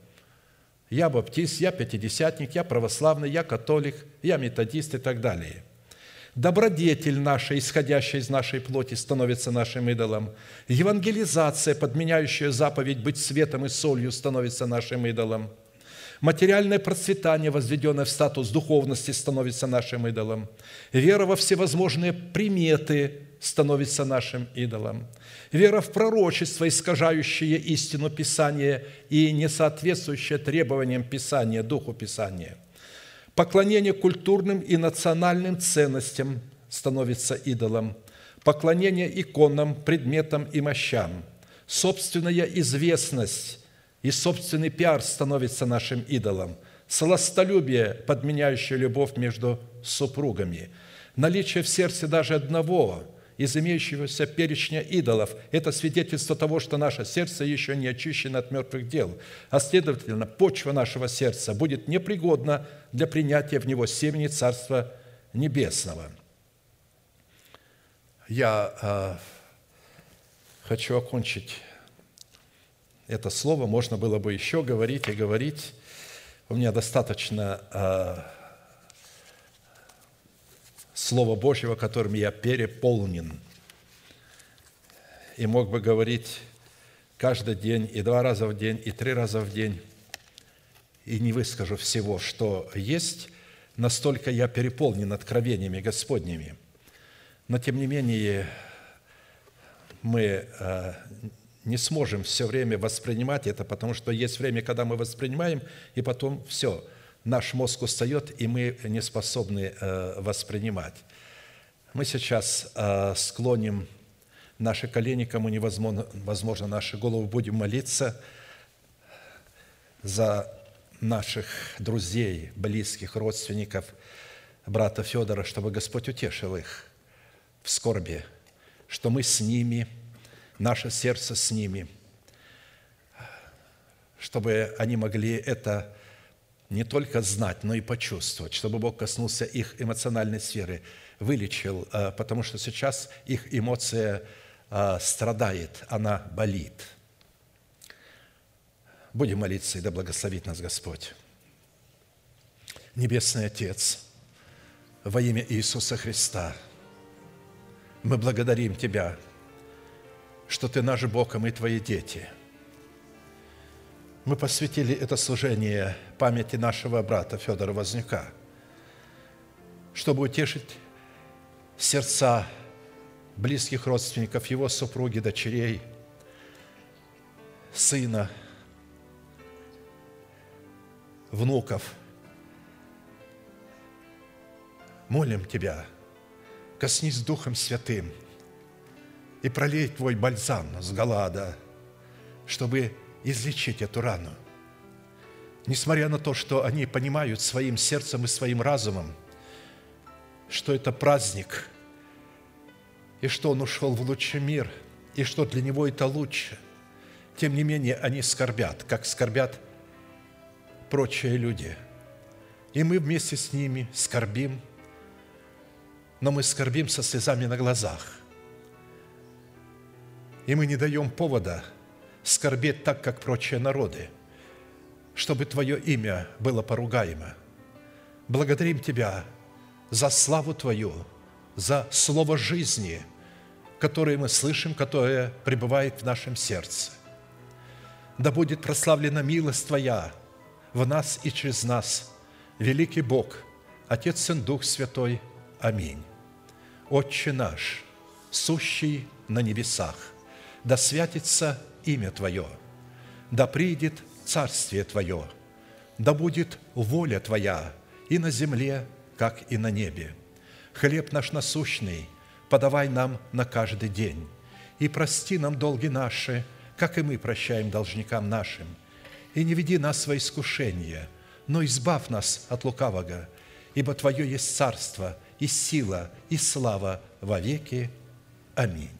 Я баптист, я пятидесятник, я православный, я католик, я методист и так далее. Добродетель наша, исходящая из нашей плоти, становится нашим идолом. Евангелизация, подменяющая заповедь быть светом и солью, становится нашим идолом. Материальное процветание, возведенное в статус духовности, становится нашим идолом. Вера во всевозможные приметы становится нашим идолом. Вера в пророчество, искажающее истину Писания и не соответствующее требованиям Писания, духу Писания. Поклонение культурным и национальным ценностям становится идолом. Поклонение иконам, предметам и мощам. Собственная известность и собственный пиар становится нашим идолом. Сластолюбие, подменяющее любовь между супругами. Наличие в сердце даже одного из имеющегося перечня идолов. Это свидетельство того, что наше сердце еще не очищено от мертвых дел, а, следовательно, почва нашего сердца будет непригодна для принятия в него семени Царства Небесного. Я э, хочу окончить это слово. Можно было бы еще говорить и говорить. У меня достаточно э, Слова Божьего, которым я переполнен. И мог бы говорить каждый день, и два раза в день, и три раза в день, и не выскажу всего, что есть. Настолько я переполнен откровениями Господними. Но, тем не менее, мы не сможем все время воспринимать это, потому что есть время, когда мы воспринимаем, и потом все – наш мозг устает, и мы не способны воспринимать. Мы сейчас склоним наши колени, кому невозможно, возможно, наши головы, будем молиться за наших друзей, близких, родственников, брата Фёдора, чтобы Господь утешил их в скорби, что мы с ними, наше сердце с ними, чтобы они могли это не только знать, но и почувствовать, чтобы Бог коснулся их эмоциональной сферы, вылечил, потому что сейчас их эмоция страдает, она болит. Будем молиться, и да благословит нас Господь. Небесный Отец, во имя Иисуса Христа, мы благодарим Тебя, что Ты наш Бог, а мы Твои дети. Мы посвятили это служение памяти нашего брата Фёдора Вознюка, чтобы утешить сердца близких родственников, его супруги, дочерей, сына, внуков. Молим Тебя, коснись Духом Святым и пролей Твой бальзам с Галаада, чтобы излечить эту рану. Несмотря на то, что они понимают своим сердцем и своим разумом, что это праздник, и что он ушел в лучший мир, и что для него это лучше, тем не менее они скорбят, как скорбят прочие люди. И мы вместе с ними скорбим, но мы скорбим со слезами на глазах. И мы не даем повода скорбеть так, как прочие народы, чтобы Твое имя было поругаемо. Благодарим Тебя за славу Твою, за слово жизни, которое мы слышим, которое пребывает в нашем сердце. Да будет прославлена милость Твоя в нас и через нас, великий Бог, Отец, Сын, Дух Святой. Аминь. Отче наш, сущий на небесах, да святится имя Твое, да придет Царствие Твое, да будет воля Твоя и на земле, как и на небе. Хлеб наш насущный подавай нам на каждый день, и прости нам долги наши, как и мы прощаем должникам нашим. И не веди нас во искушение, но избавь нас от лукавого, ибо Твое есть царство, и сила, и слава во веки. Аминь.